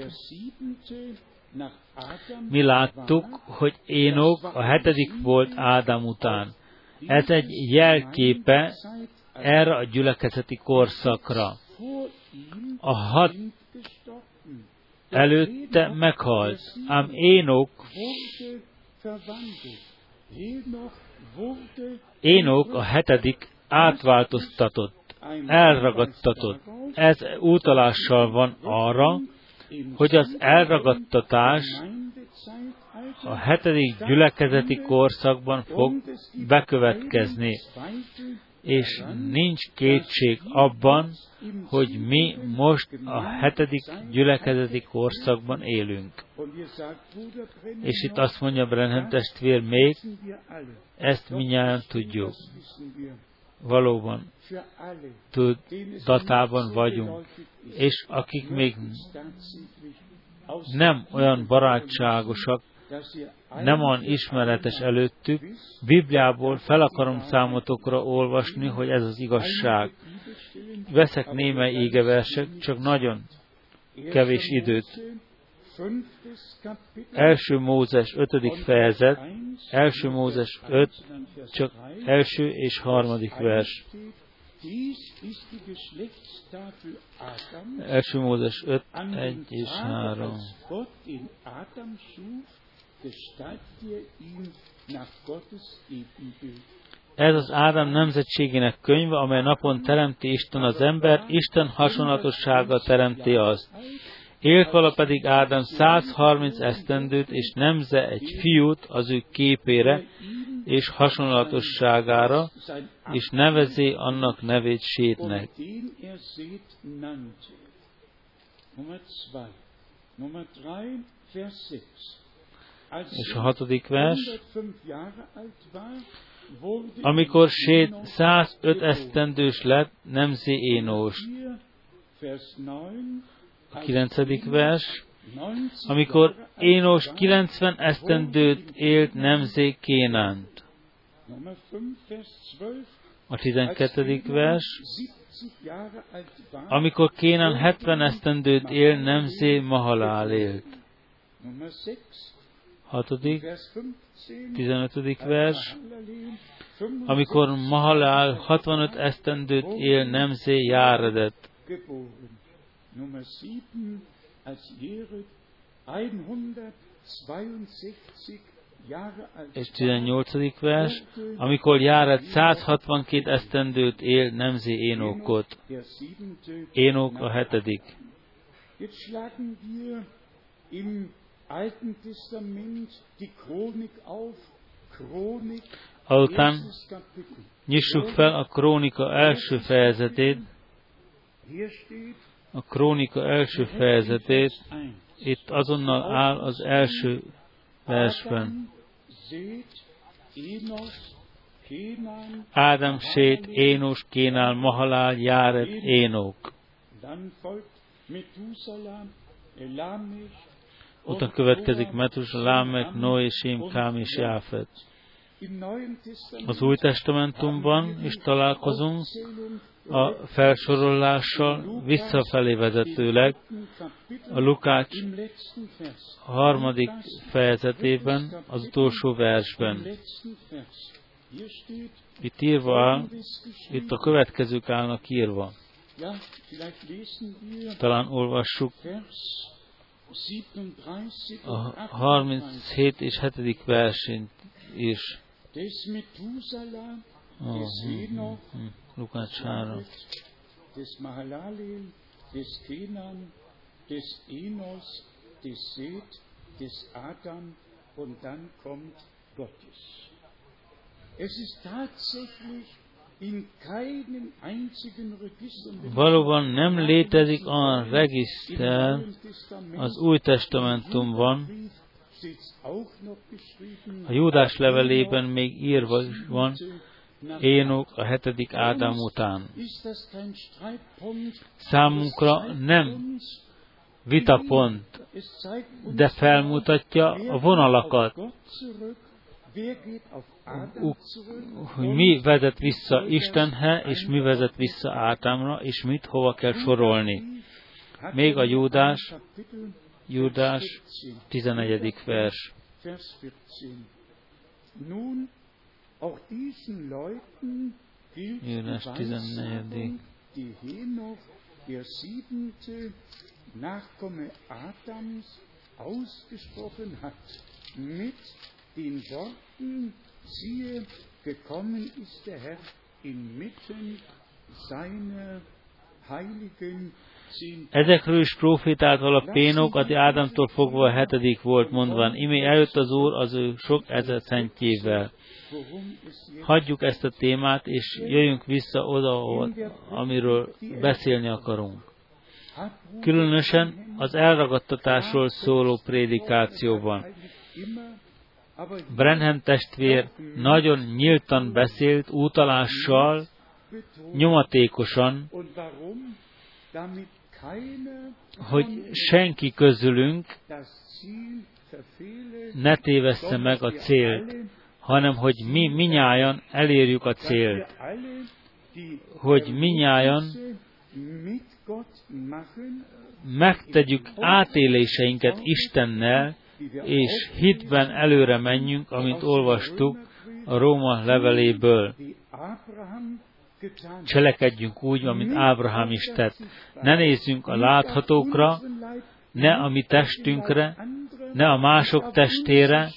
mi láttuk, hogy Énok a hetedik volt Ádám után. Ez egy jelképe erre a gyülekezeti korszakra. A hat előtte meghalt, ám Énok, Énok a hetedik átváltoztatott, elragadtatott. Ez utalással van arra, hogy az elragadtatás a hetedik gyülekezeti korszakban fog bekövetkezni, és nincs kétség abban, hogy mi most a hetedik gyülekezeti korszakban élünk. És itt azt mondja Branham testvér még, ezt mindnyájan tudjuk. Valóban tudatában vagyunk, és akik még nem olyan barátságosak, nem olyan ismeretes előttük, Bibliából fel akarom számotokra olvasni, hogy ez az igazság. Veszek némely égeverset, csak nagyon kevés időt. Első Mózes ötödik fejezet, első Mózes öt, csak első és harmadik vers. Első Mózes öt, egy és három. Ez az Ádám nemzetségének könyve, amely napon teremti Isten az ember, Isten hasonlatossággal teremti azt. Élt vala pedig Ádám százharminc esztendőt, és nemze egy fiút az ő képére és hasonlatosságára, és nevezi annak nevét Sétnek. És a hatodik vers, amikor Sét százöt esztendős lett, nemzi Énóst. A kilencedik vers, amikor Énos kilencven esztendőt élt, nemzi Kénánt. A tizenkettedik vers, Amikor Kénán hetven esztendőt él, Nemzé Mahalál élt. Hatodik, tizenötödik vers. Amikor Mahalál hatvanöt esztendőt él, Nemzé Járedet. És tizennyolcadik vers. Amikor Járed százhatvankét esztendőt él, Nemzé Énokot. Énok a hetedik. Azután nyissuk fel a Krónika első fejezetét. A Krónika első fejezetét. Itt azonnal áll az első versben. Ádám, Sét, Énos, Kénál, Mahalál, Járed, Énok. Utána következik Metusa, Lámek, Noé, Sém, Kám és Jáfet. Az Új Testamentumban is találkozunk a felsorolással visszafelé vezetőleg a Lukács harmadik fejezetében, az utolsó versben. Itt írva áll, itt a következők állnak írva. Talán olvassuk a harminchét és hetedik versét is. Oh, hm, hm, hm. Lukács három. Valóban nem létezik olyan regiszter az Új Testamentumban, a Júdás levelében még írva van, Énok a hetedik Ádám után. Számunkra nem vitapont, de felmutatja a vonalakat, hogy mi vezet vissza Istenhez, és mi vezet vissza Ádámra, és mit hova kell sorolni. Még a Júdás, Júdás tizennegyedik vers. Júdás tizennegyedik. Ezekről is profétált valaki Énok, aki Ádámtól fogva a hetedik volt, mondván, imé eljött az Úr az ő sok ezer szentjével. Hagyjuk ezt a témát, és jöjjünk vissza oda, amiről beszélni akarunk. Különösen az elragadtatásról szóló prédikációban. Brenham testvér nagyon nyíltan beszélt, utalással, nyomatékosan, hogy senki közülünk ne tévessze meg a célt, hanem hogy mi minnyájan elérjük a célt, hogy minnyájan megtegyük átéléseinket Istennel, és hitben előre menjünk, amint olvastuk a Róma leveléből. Cselekedjünk úgy, amit Ábrahám is tett. Ne nézzünk a láthatókra, ne a mi testünkre, ne a mások testére,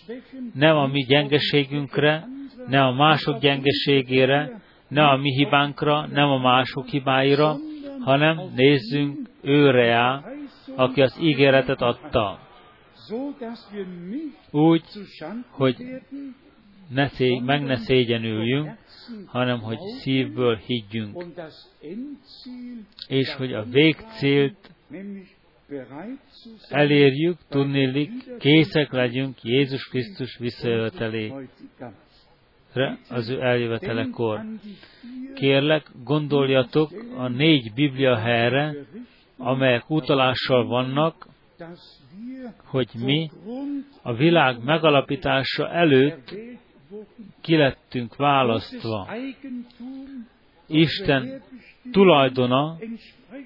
ne a mi gyengeségünkre, ne a mások gyengeségére, ne a mi hibánkra, nem a mások hibáira, hanem nézzünk őre á, aki az ígéretet adta. Úgy, hogy ne szé- meg ne szégyenüljünk, hanem hogy szívből higgyünk, és hogy a végcélt elérjük, tudnélik, készek legyünk Jézus Krisztus visszajövetelére, az ő eljövetelekor. Kérlek, gondoljatok a négy Biblia helyre, amelyek utalással vannak, hogy mi a világ megalapítása előtt ki lettünk választva. Isten tulajdona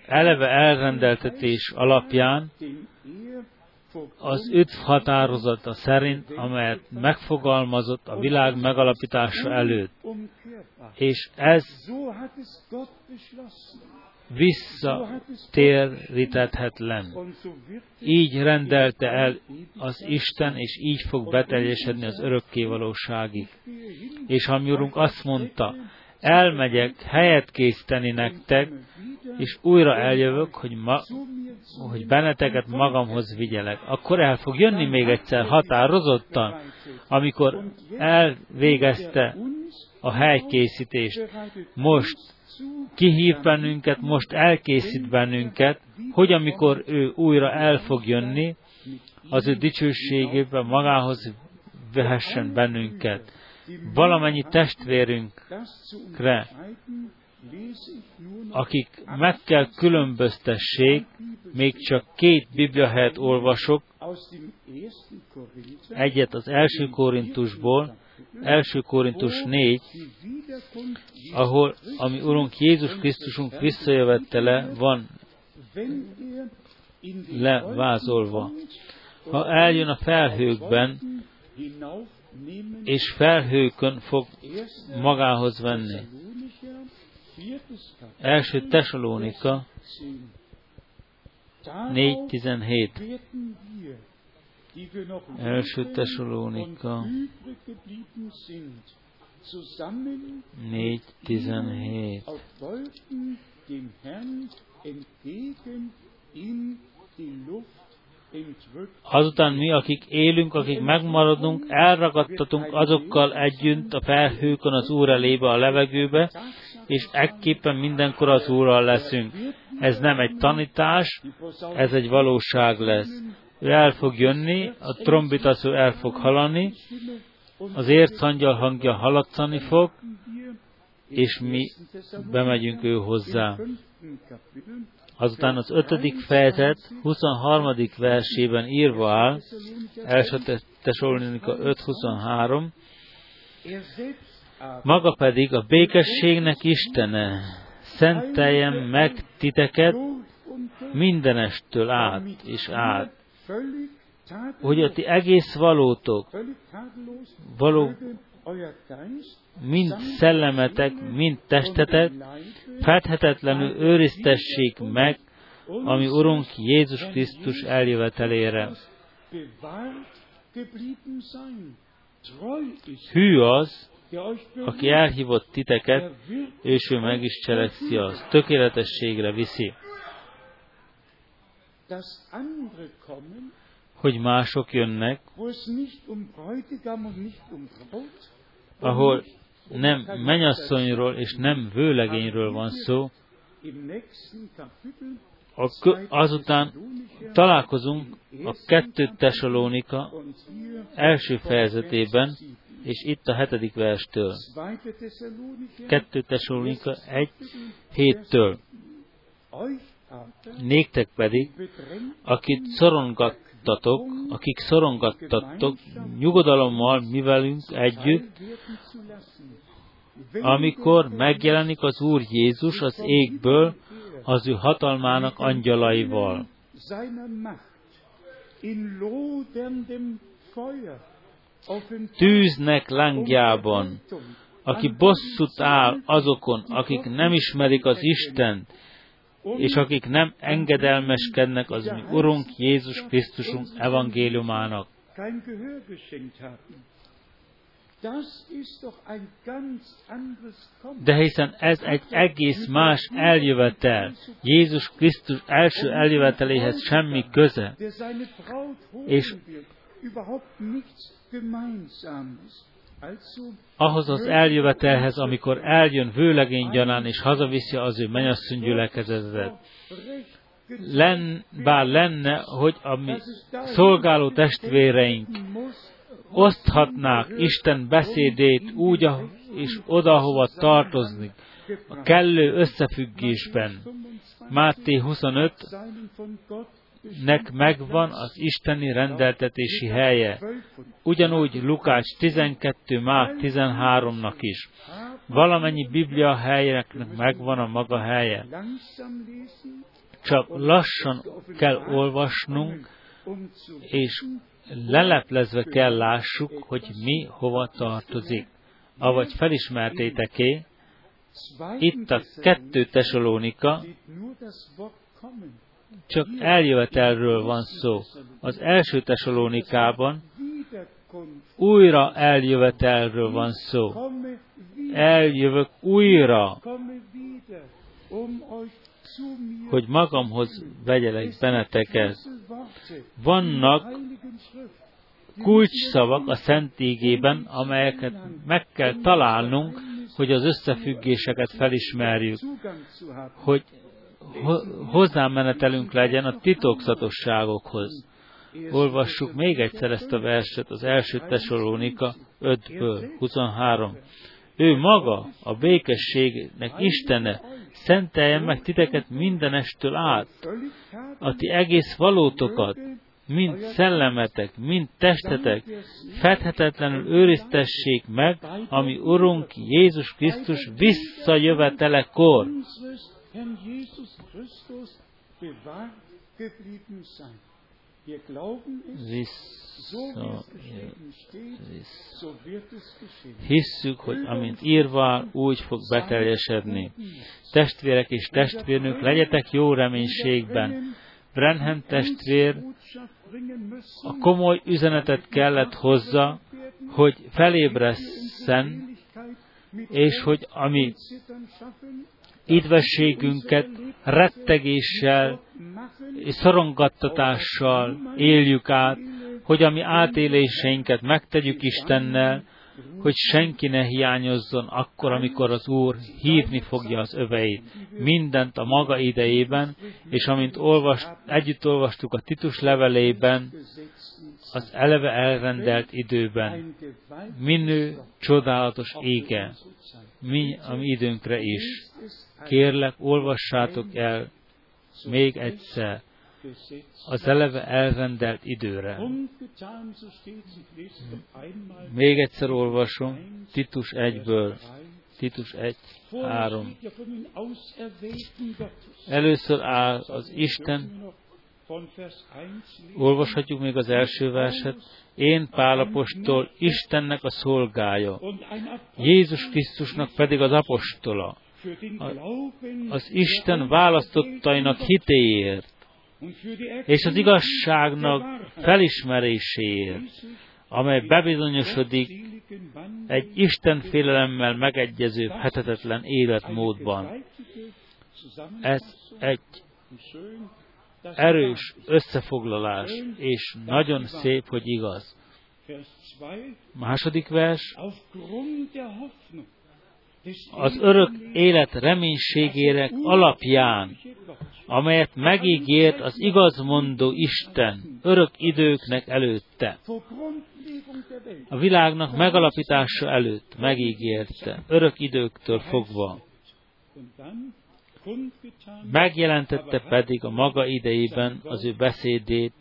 eleve elrendeltetés alapján az ÜDF határozata szerint, amelyet megfogalmazott a világ megalapítása előtt. És ez visszatéríthetetlen. Így rendelte el az Isten, és így fog beteljesedni az örökkévalóságig. És a mi Urunk azt mondta, elmegyek helyet készíteni nektek, és újra eljövök, hogy, ma, hogy benneteket magamhoz vigyelek. Akkor el fog jönni még egyszer határozottan, amikor elvégezte a helykészítést. Most kihív bennünket, most elkészít bennünket, hogy amikor ő újra el fog jönni, az ő dicsőségében magához vehessen bennünket. Valamennyi testvérünkre, akik meg kell különböztessék, még csak két bibliahelyet olvasok, egyet az első Korintusból, első Korintus négy, ahol a mi Urunk Jézus Krisztusunk visszajövetele van levázolva. Ha eljön a felhőkben, és felhőkön fog magához venni. Első Tesalónika négy tizenhét. Első Tesalónika négy tizenhét. Azután mi, akik élünk, akik megmaradunk, elragadtatunk azokkal együtt a felhőkön az Úr elébe, a levegőbe, és ekképpen mindenkor az Úrral leszünk. Ez nem egy tanítás, ez egy valóság lesz. Ő el fog jönni, a trombitaszó el fog halani, az érchangyal hangja hallatszani fog, és mi bemegyünk ő hozzá. Azután az ötödik fejezet huszonharmadik versében írva áll, első Tesalónika öt huszonhárom, maga pedig a békességnek Istene szenteljen meg titeket mindenestől át és át, hogy a ti egész valótok, való mind szellemetek, mind testetek, fedhetetlenül őriztessék meg, ami Urunk Jézus Krisztus eljövetelére. Hű az, aki elhívott titeket, és ő meg is cselekszi azt, tökéletességre viszi. Hogy mások jönnek, ahol nem menyasszonyról és nem vőlegényről van szó, azután találkozunk a kettő Tesalónika első fejezetében, és itt a hetedik verstől. kettő Tesalónika egy héttől. Néktek pedig, akit szorongattatok, akik szorongattatok, nyugodalommal mi velünk együtt, amikor megjelenik az Úr Jézus az égből, az ő hatalmának angyalaival. Tűznek lángjában, aki bosszút áll azokon, akik nem ismerik az Istent, és akik nem engedelmeskednek az mi Urunk Jézus Krisztusunk evangéliumának. De hiszen ez egy egész más eljövetel. Jézus Krisztus első eljöveteléhez semmi köze. És ahhoz az eljövetelhez, amikor eljön vőlegény gyanán, és hazaviszi az ő mennyasszony gyülekezetet. Len, bár lenne, hogy a mi szolgáló testvéreink oszthatnák Isten beszédét úgy, és oda, hova tartozni, a kellő összefüggésben. Máté huszonötnek megvan az isteni rendeltetési helye, ugyanúgy Lukács tizenkettő, Márk tizenháromnak is. Valamennyi Biblia helyeknek megvan a maga helye. Csak lassan kell olvasnunk, és leleplezve kell lássuk, hogy mi hova tartozik. Avagy felismertétek-e, itt a kettő Tesalónika csak eljövetelről van szó. Az első Tesalónikában újra eljövetelről van szó. Eljövök újra, hogy magamhoz vegyelek benneteket. Vannak kulcsszavak a Szent Ígében, amelyeket meg kell találnunk, hogy az összefüggéseket felismerjük, hogy hozzámenetelünk legyen a titokzatosságokhoz. Olvassuk még egyszer ezt a verset az első Tesalónika ötből huszonhárom. Ő maga, a békességnek Istene, szenteljen meg titeket mindenestől át, a ti egész valótokat, mind szellemetek, mind testetek, fedhetetlenül őriztessék meg, ami Urunk Jézus Krisztus visszajövetelekor. Vissza, vissza. Hisszük, hogy amint írva, úgy fog beteljesedni. Testvérek és testvérnők, legyetek jó reménységben. Branham testvér a komoly üzenetet kellett hozza, hogy felébresszen, és hogy ami idvességünket rettegéssel és szorongattatással éljük át, hogy a mi átéléseinket megtegyük Istennel, hogy senki ne hiányozzon akkor, amikor az Úr hívni fogja az öveit. Mindent a maga idejében, és amint olvast, együtt olvastuk a Titus levelében, az eleve elrendelt időben. Minő csodálatos ége, mi a mi időnkre is. Kérlek, olvassátok el még egyszer az eleve elrendelt időre. Még egyszer olvasom Titus egyből. Titus egy három. Először áll az Isten. Olvashatjuk még az első verset. Én, Pál apostol, Istennek a szolgája, Jézus Krisztusnak pedig az apostola, az Isten választottainak hitéért, és az igazságnak felismeréséért, amely bebizonyosodik egy Isten félelemmel megegyező hetetetlen életmódban. Ez egy erős összefoglalás, és nagyon szép, hogy igaz. Második vers. Az örök élet reménységének alapján, amelyet megígért az igazmondó Isten örök időknek előtte. A világnak megalapítása előtt megígérte, örök időktől fogva. Megjelentette pedig a maga idejében az ő beszédét,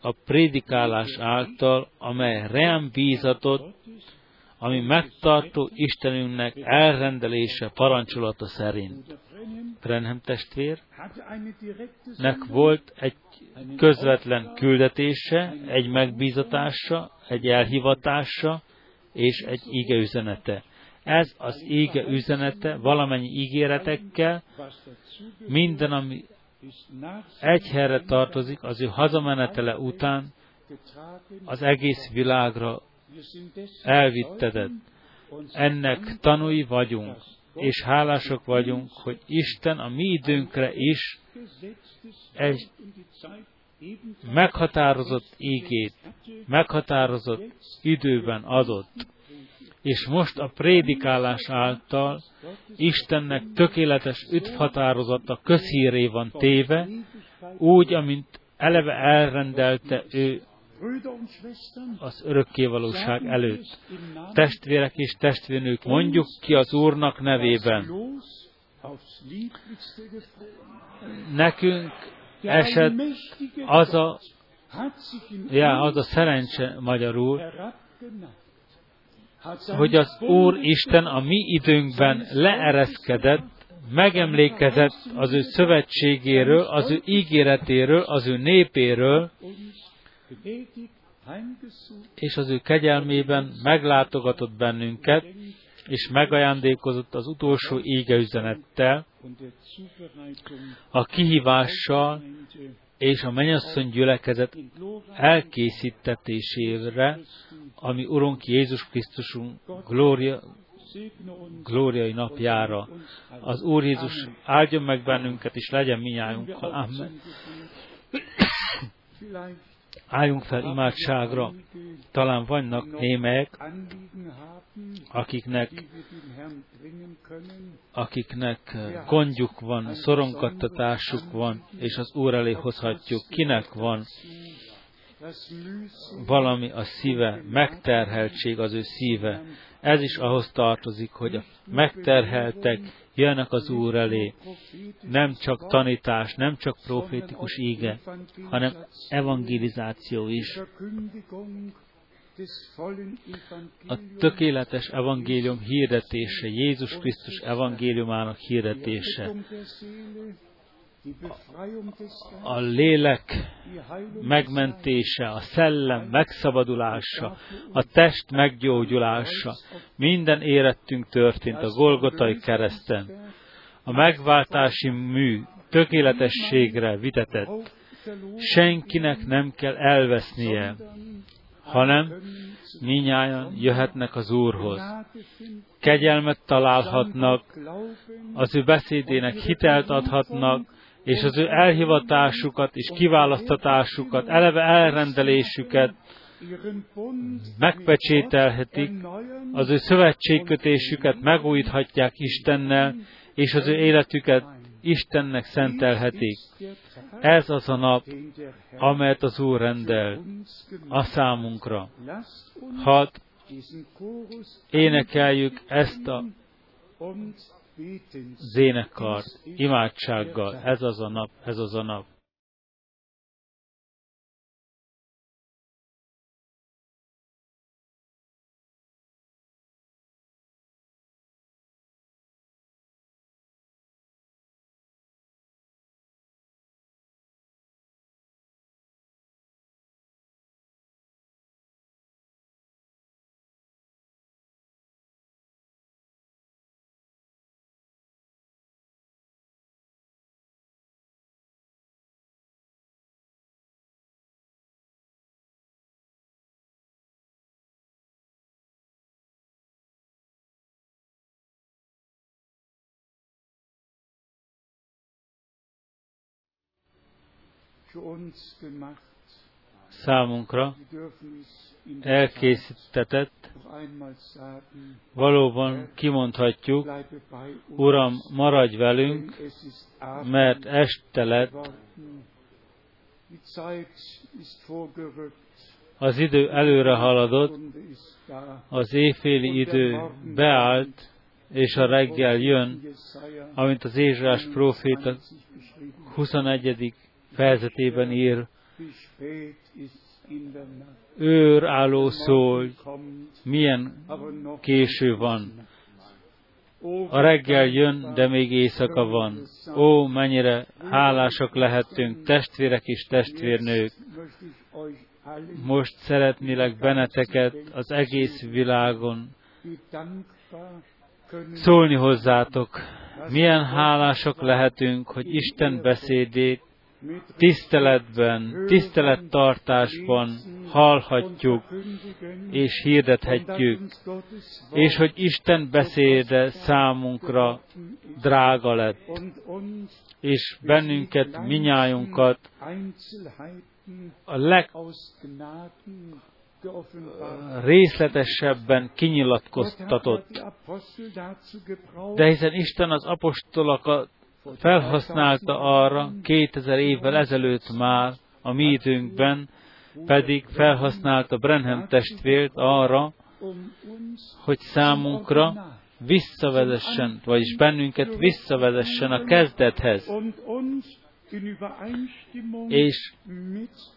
a prédikálás által, amely rám bízatott, ami megtartó Istenünknek elrendelése, parancsolata szerint. Branham testvérnek volt egy közvetlen küldetése, egy megbízatása, egy elhivatása és egy íge üzenete. Ez az íge üzenete valamennyi ígéretekkel, minden, ami egy helyre tartozik, az ő hazamenetele után az egész világra elvittetett. Ennek tanúi vagyunk, és hálásak vagyunk, hogy Isten a mi időnkre is egy meghatározott ígét, meghatározott időben adott. És most a prédikálás által Istennek tökéletes üdvhatározata közhíré van téve, úgy, amint eleve elrendelte ő az örökkévalóság előtt. Testvérek és testvérnők, mondjuk ki az Úrnak nevében. Nekünk esett az a, já, az a szerencse magyarul, hogy az Úr Isten a mi időnkben leereszkedett, megemlékezett az ő szövetségéről, az ő ígéretéről, az ő népéről, és az ő kegyelmében meglátogatott bennünket, és megajándékozott az utolsó égeüzenettel, a kihívással és a mennyasszony gyülekezet elkészítetésére, ami Urunk Jézus Krisztusunk glória, glóriai napjára. Az Úr Jézus áldjon meg bennünket, és legyen minnyájunkkal. Amen. Álljunk fel imádságra. Talán vannak némelyek, akiknek, akiknek gondjuk van, szorongtatásuk van, és az Úr elé hozhatjuk. Kinek van valami a szíve, megterheltség az ő szíve. Ez is ahhoz tartozik, hogy a megterheltek jönnek az Úr elé. Nem csak tanítás, nem csak profétikus íge, hanem evangelizáció is. A tökéletes evangélium hirdetése, Jézus Krisztus evangéliumának hirdetése. A lélek megmentése, a szellem megszabadulása, a test meggyógyulása, minden érettünk történt a Golgotai kereszten. A megváltási mű tökéletességre vitetett. Senkinek nem kell elvesznie, hanem mindnyájan jöhetnek az Úrhoz. Kegyelmet találhatnak, az ő beszédének hitelt adhatnak, és az ő elhivatásukat és kiválasztatásukat, eleve elrendelésüket megpecsételhetik, az ő szövetségkötésüket megújíthatják Istennel, és az ő életüket Istennek szentelhetik. Ez az a nap, amelyet az Úr rendel a számunkra. Hadd énekeljük ezt a zénekart imádsággal. Ez az a nap, ez az a nap. Számunkra elkészítetett, valóban kimondhatjuk, Uram, maradj velünk, mert este lett, az idő előre haladott, az éjféli idő beállt, és a reggel jön, amint az Ézsaiás próféta huszonegyedik fejezetében ír, őrálló szól, milyen késő van. A reggel jön, de még éjszaka van. Ó, mennyire hálásak lehetünk, testvérek és testvérnők. Most szeretnélek benneteket az egész világon szólni hozzátok. Milyen hálásak lehetünk, hogy Isten beszédét tiszteletben, tisztelettartásban hallhatjuk és hirdethetjük, és hogy Isten beszéde számunkra drága lett, és bennünket, minnyájunkat a legrészletesebben kinyilatkoztatott. De hiszen Isten az apostolokat felhasználta arra kétezer évvel ezelőtt már, a mi időnkben pedig felhasználta Branham testvért arra, hogy számunkra visszavezessen, vagyis bennünket visszavezessen a kezdethez, és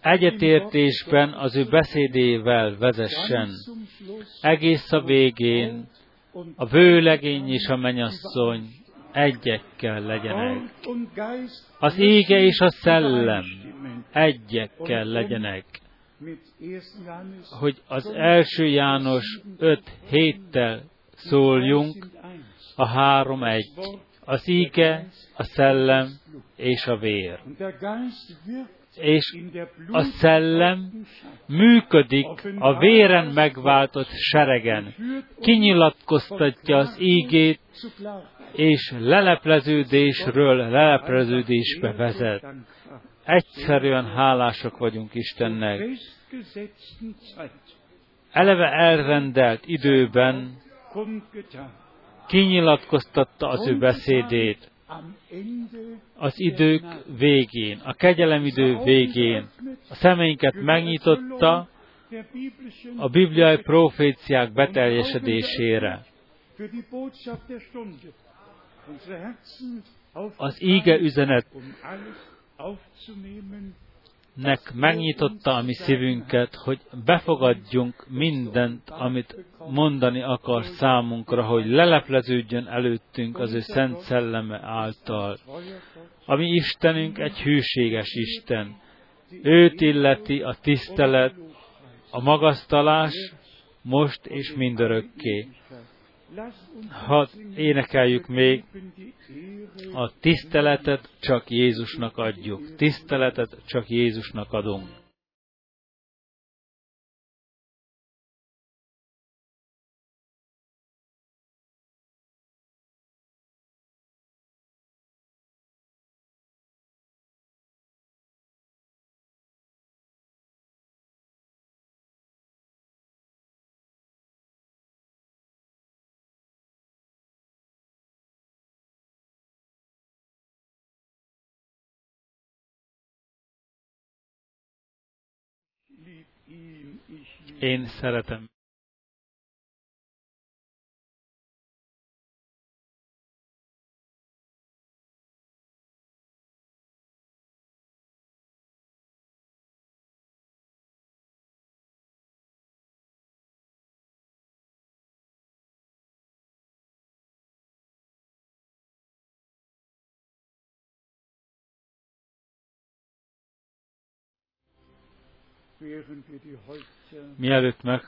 egyetértésben az ő beszédével vezessen. Egész a végén a vőlegény és a mennyasszony egyekkel legyenek. Az ége és a szellem egyekkel legyenek. Hogy az első János öt héttel szóljunk, a három egy. Az íge, a szellem és a vér. És a szellem működik a véren megváltott seregen. Kinyilatkoztatja az ígét, és lelepleződésről lelepleződésbe vezet. Egyszerűen hálásak vagyunk Istennek. Eleve elrendelt időben kinyilatkoztatta az ő beszédét. Az idők végén, a kegyelem idő végén a szemeinket megnyitotta a bibliai proféciák beteljesedésére. Az íge üzenetnek megnyitotta a mi szívünket, hogy befogadjunk mindent, amit mondani akar számunkra, hogy lelepleződjön előttünk az ő szent szelleme által. A mi Istenünk egy hűséges Isten. Őt illeti a tisztelet, a magasztalás most és mindörökké. Hadd énekeljük még, a tiszteletet csak Jézusnak adjuk. Tiszteletet csak Jézusnak adunk. Én szeretem. Mielőtt meg,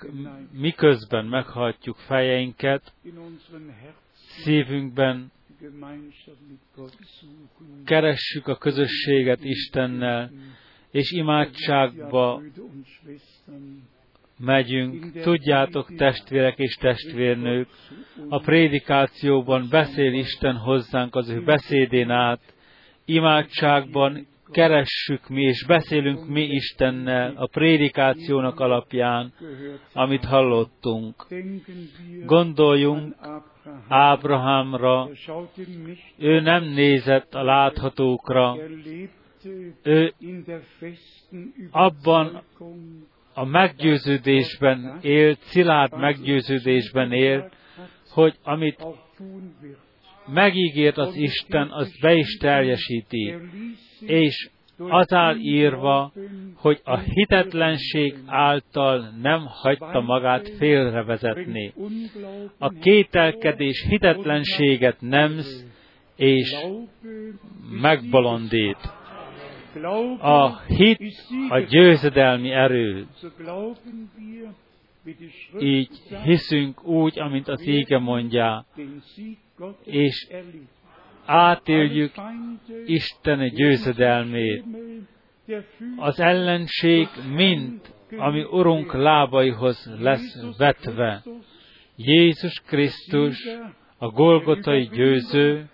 miközben meghajtjuk fejeinket, szívünkben keressük a közösséget Istennel, és imádságba megyünk. Tudjátok, testvérek és testvérnők, a prédikációban beszél Isten hozzánk az ő beszédén át, imádságban keressük mi, és beszélünk mi Istennel a prédikációnak alapján, amit hallottunk. Gondoljunk Ábrahámra, ő nem nézett a láthatókra, ő abban a meggyőződésben élt, szilárd meggyőződésben élt, hogy amit megígért az Isten, azt be is teljesíti. És az áll írva, hogy a hitetlenség által nem hagyta magát félrevezetni. A kételkedés hitetlenséget nemz, és megbolondít. A hit a győzedelmi erő. Így hiszünk úgy, amint az íge mondja, és átéljük Isten győzedelmét. Az ellenség mind, ami Urunk lábaihoz lesz vetve. Jézus Krisztus, a golgotai győző,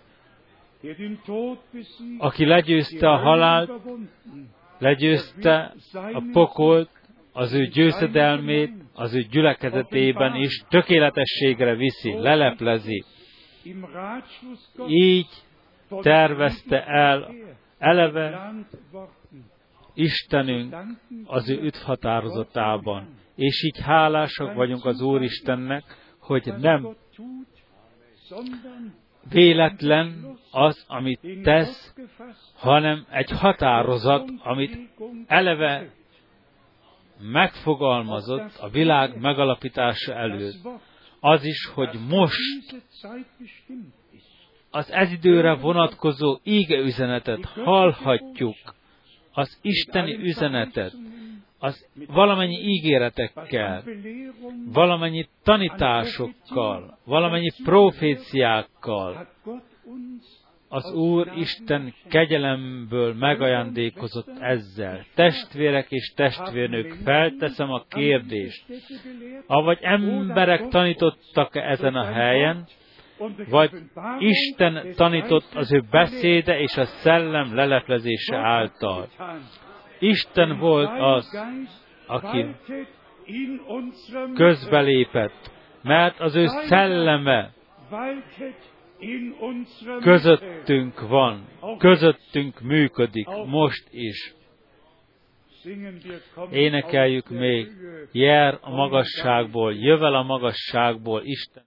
aki legyőzte a halált, legyőzte a pokolt, az ő győzedelmét, az ő gyülekezetében is tökéletességre viszi, leleplezi. Így tervezte el eleve Istenünk az ő üdvhatározatában. És így hálásak vagyunk az Úristennek, hogy nem véletlen az, amit tesz, hanem egy határozat, amit eleve megfogalmazott a világ megalapítása előtt. Az is, hogy most az ez időre vonatkozó íge üzenetet hallhatjuk, az isteni üzenetet, az valamennyi ígéretekkel, valamennyi tanításokkal, valamennyi proféciákkal, az Úr Isten kegyelemből megajándékozott ezzel. Testvérek és testvérnők, felteszem a kérdést, avagy emberek tanítottak-e ezen a helyen, vagy Isten tanított az ő beszéde és a szellem leleplezése által. Isten volt az, aki közbelépett, mert az ő szelleme közöttünk van, közöttünk működik most is. Énekeljük még, jár a magasságból, jövel a magasságból, Isten.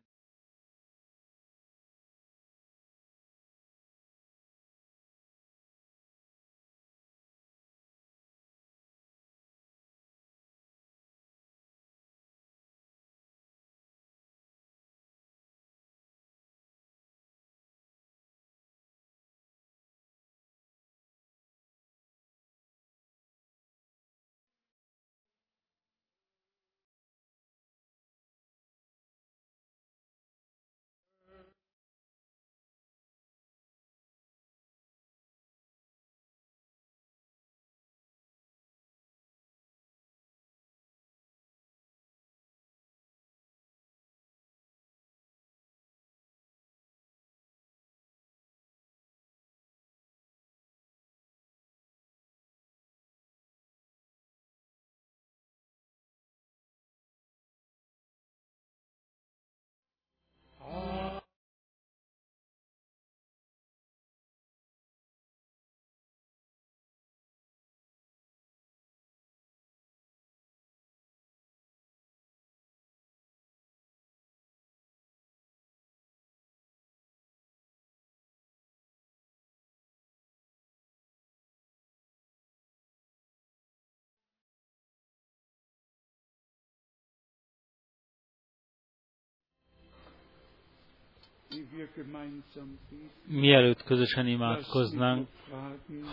Mielőtt közösen imádkoznánk,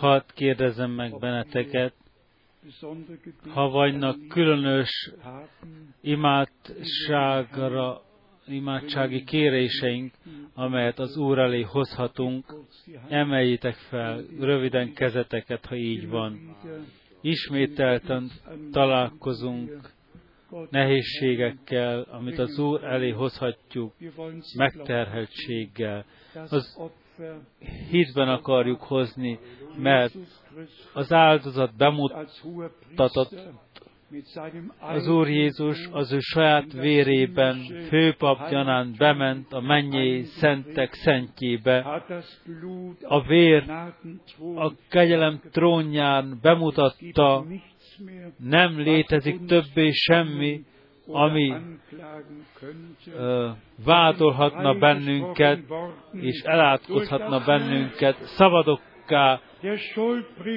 hadd kérdezem meg benneteket, ha vagynak különös imádságra, imádsági kéréseink, amelyet az Úr elé hozhatunk, emeljétek fel röviden kezeteket, ha így van. Ismételten találkozunk nehézségekkel, amit az Úr elé hozhatjuk, megterheltséggel. Az hitben akarjuk hozni, mert az áldozat bemutatott az Úr Jézus az ő saját vérében, főpap gyanán bement a mennyei szentek szentjébe. A vér a kegyelem trónján bemutatta, nem létezik többé semmi, ami uh, vádolhatna bennünket, és elátkozhatna bennünket. Szabadokká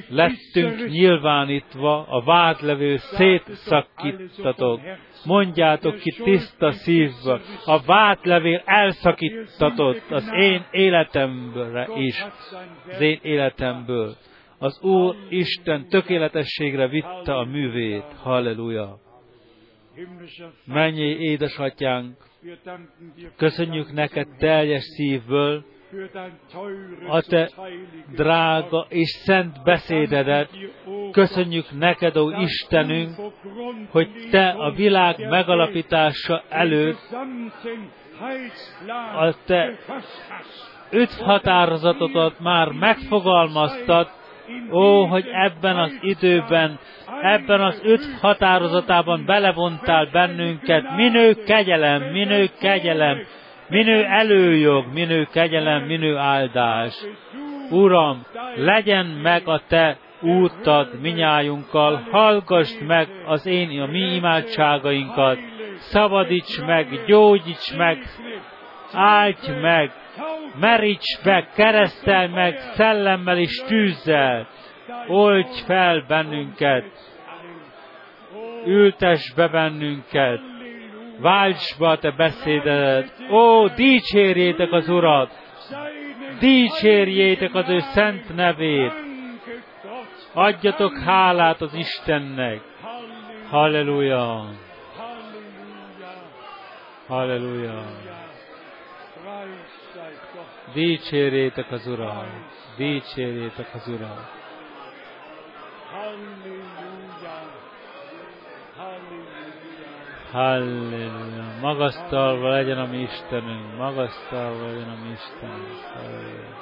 lettünk nyilvánítva, a vádlevő szétszakíttatok. Mondjátok ki tiszta szívből, a vádlevél elszakítatott az én életemre is, az én életemből. Az Úr Isten tökéletességre vitte a művét. Halleluja! Mennyei édesatyánk, köszönjük neked teljes szívből a te drága és szent beszédedet. Köszönjük neked, ó Istenünk, hogy te a világ megalapítása előtt a te öt határozatodat már megfogalmaztad. Ó, hogy ebben az időben, ebben az öt határozatában belevontál bennünket, minő kegyelem, minő kegyelem, minő előjog, minő kegyelem, minő áldás. Uram, legyen meg a te útad minnyájunkkal, hallgass meg az én, a mi imádságainkat, szabadíts meg, gyógyíts meg, áldj meg, meríts meg kereszttel, meg szellemmel és tűzzel, olts fel bennünket, ültess be bennünket, válts be a te beszédedet. Ó, dicsérjétek az Urat, dicsérjétek az ő szent nevét, adjatok hálát az Istennek. Halleluja! Halleluja! Dicsérjétek az Urat! Dicsérjétek az Urat! Halleluja! Magasztalva legyen a mi Istenünk! Magasztalva legyen a mi Istenünk! Halleluja!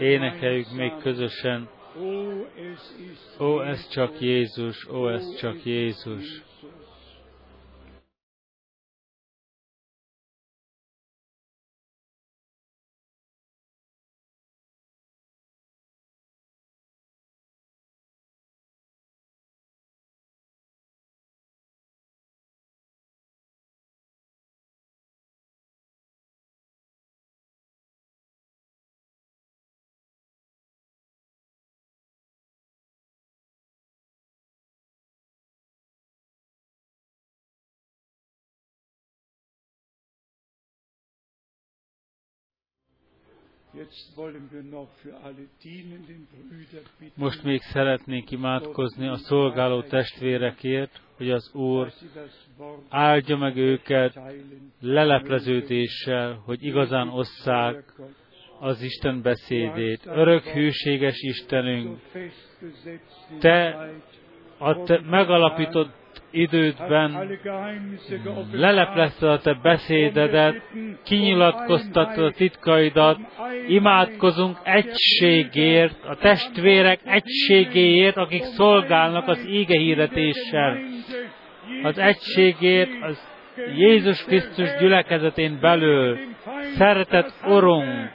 Énekeljük még közösen. Ó, ez csak Jézus, ó, ez csak Jézus. Most még szeretnék imádkozni a szolgáló testvérekért, hogy az Úr áldja meg őket lelepleződéssel, hogy igazán osszák az Isten beszédét. Örök hűséges Istenünk, Te a Te megalapított idődben leleplezted a Te beszédedet, kinyilatkoztattad a titkaidat, imádkozunk egységért, a testvérek egységéért, akik szolgálnak az íge hirdetéssel, az egységért, az Jézus Krisztus gyülekezetén belül. Szeretett Urunk,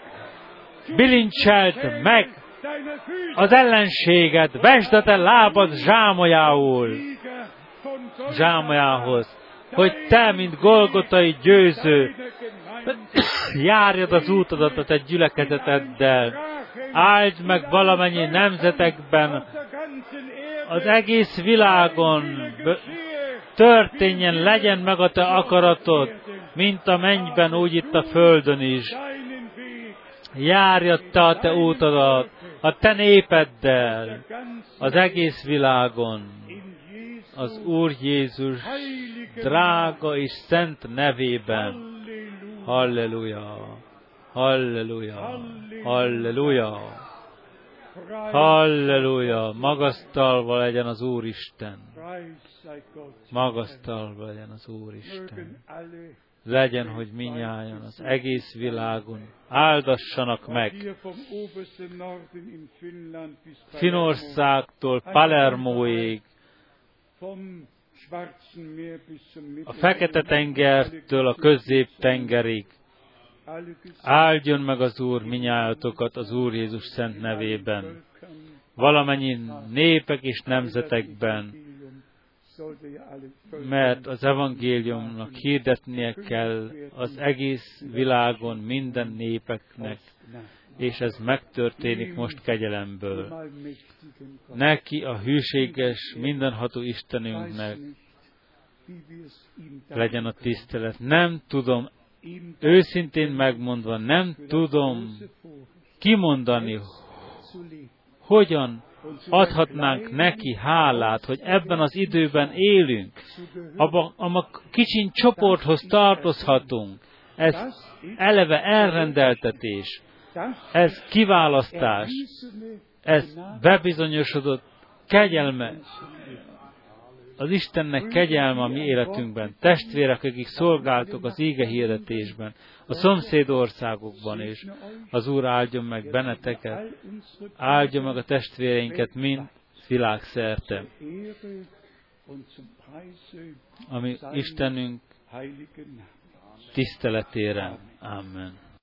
bilincselt meg az ellenséget, vesd a Te lábad zsámolyául, zsámolyához, hogy Te, mint golgotai győző, járjad az útadat a Te gyülekezeteddel. Áld meg valamennyi nemzetekben, az egész világon történjen, legyen meg a Te akaratod, mint a mennyben, úgy itt a földön is. Járjad Te a Te útadat, a Te népeddel, az egész világon. Az Úr Jézus drága és szent nevében. Halleluja! Halleluja! Halleluja! Halleluja! Magasztalva legyen az Úristen! Magasztalva legyen az Úristen! Legyen, hogy mindnyájan az egész világon áldassanak meg. Finnországtól Palermóig, a Fekete-tengertől a Közép-tengerig. Áldjon meg az Úr minnyájatokat az Úr Jézus szent nevében. Valamennyi népek és nemzetekben, mert az evangéliumnak hirdetnie kell az egész világon minden népeknek, és ez megtörténik most kegyelemből. Neki, a hűséges, mindenható Istenünknek legyen a tisztelet. Nem tudom, őszintén megmondva, nem tudom kimondani, hogyan adhatnánk neki hálát, hogy ebben az időben élünk, abban a kicsin csoporthoz tartozhatunk. Ez eleve elrendeltetés, ez kiválasztás, ez bebizonyosodott kegyelme, az Istennek kegyelme a mi életünkben. Testvérek, akik szolgáltok az íge hirdetésben, a szomszéd országokban is, az Úr áldjon meg benneteket, áldjon meg a testvéreinket mind világszerte, ami Istenünk tiszteletére. Amen.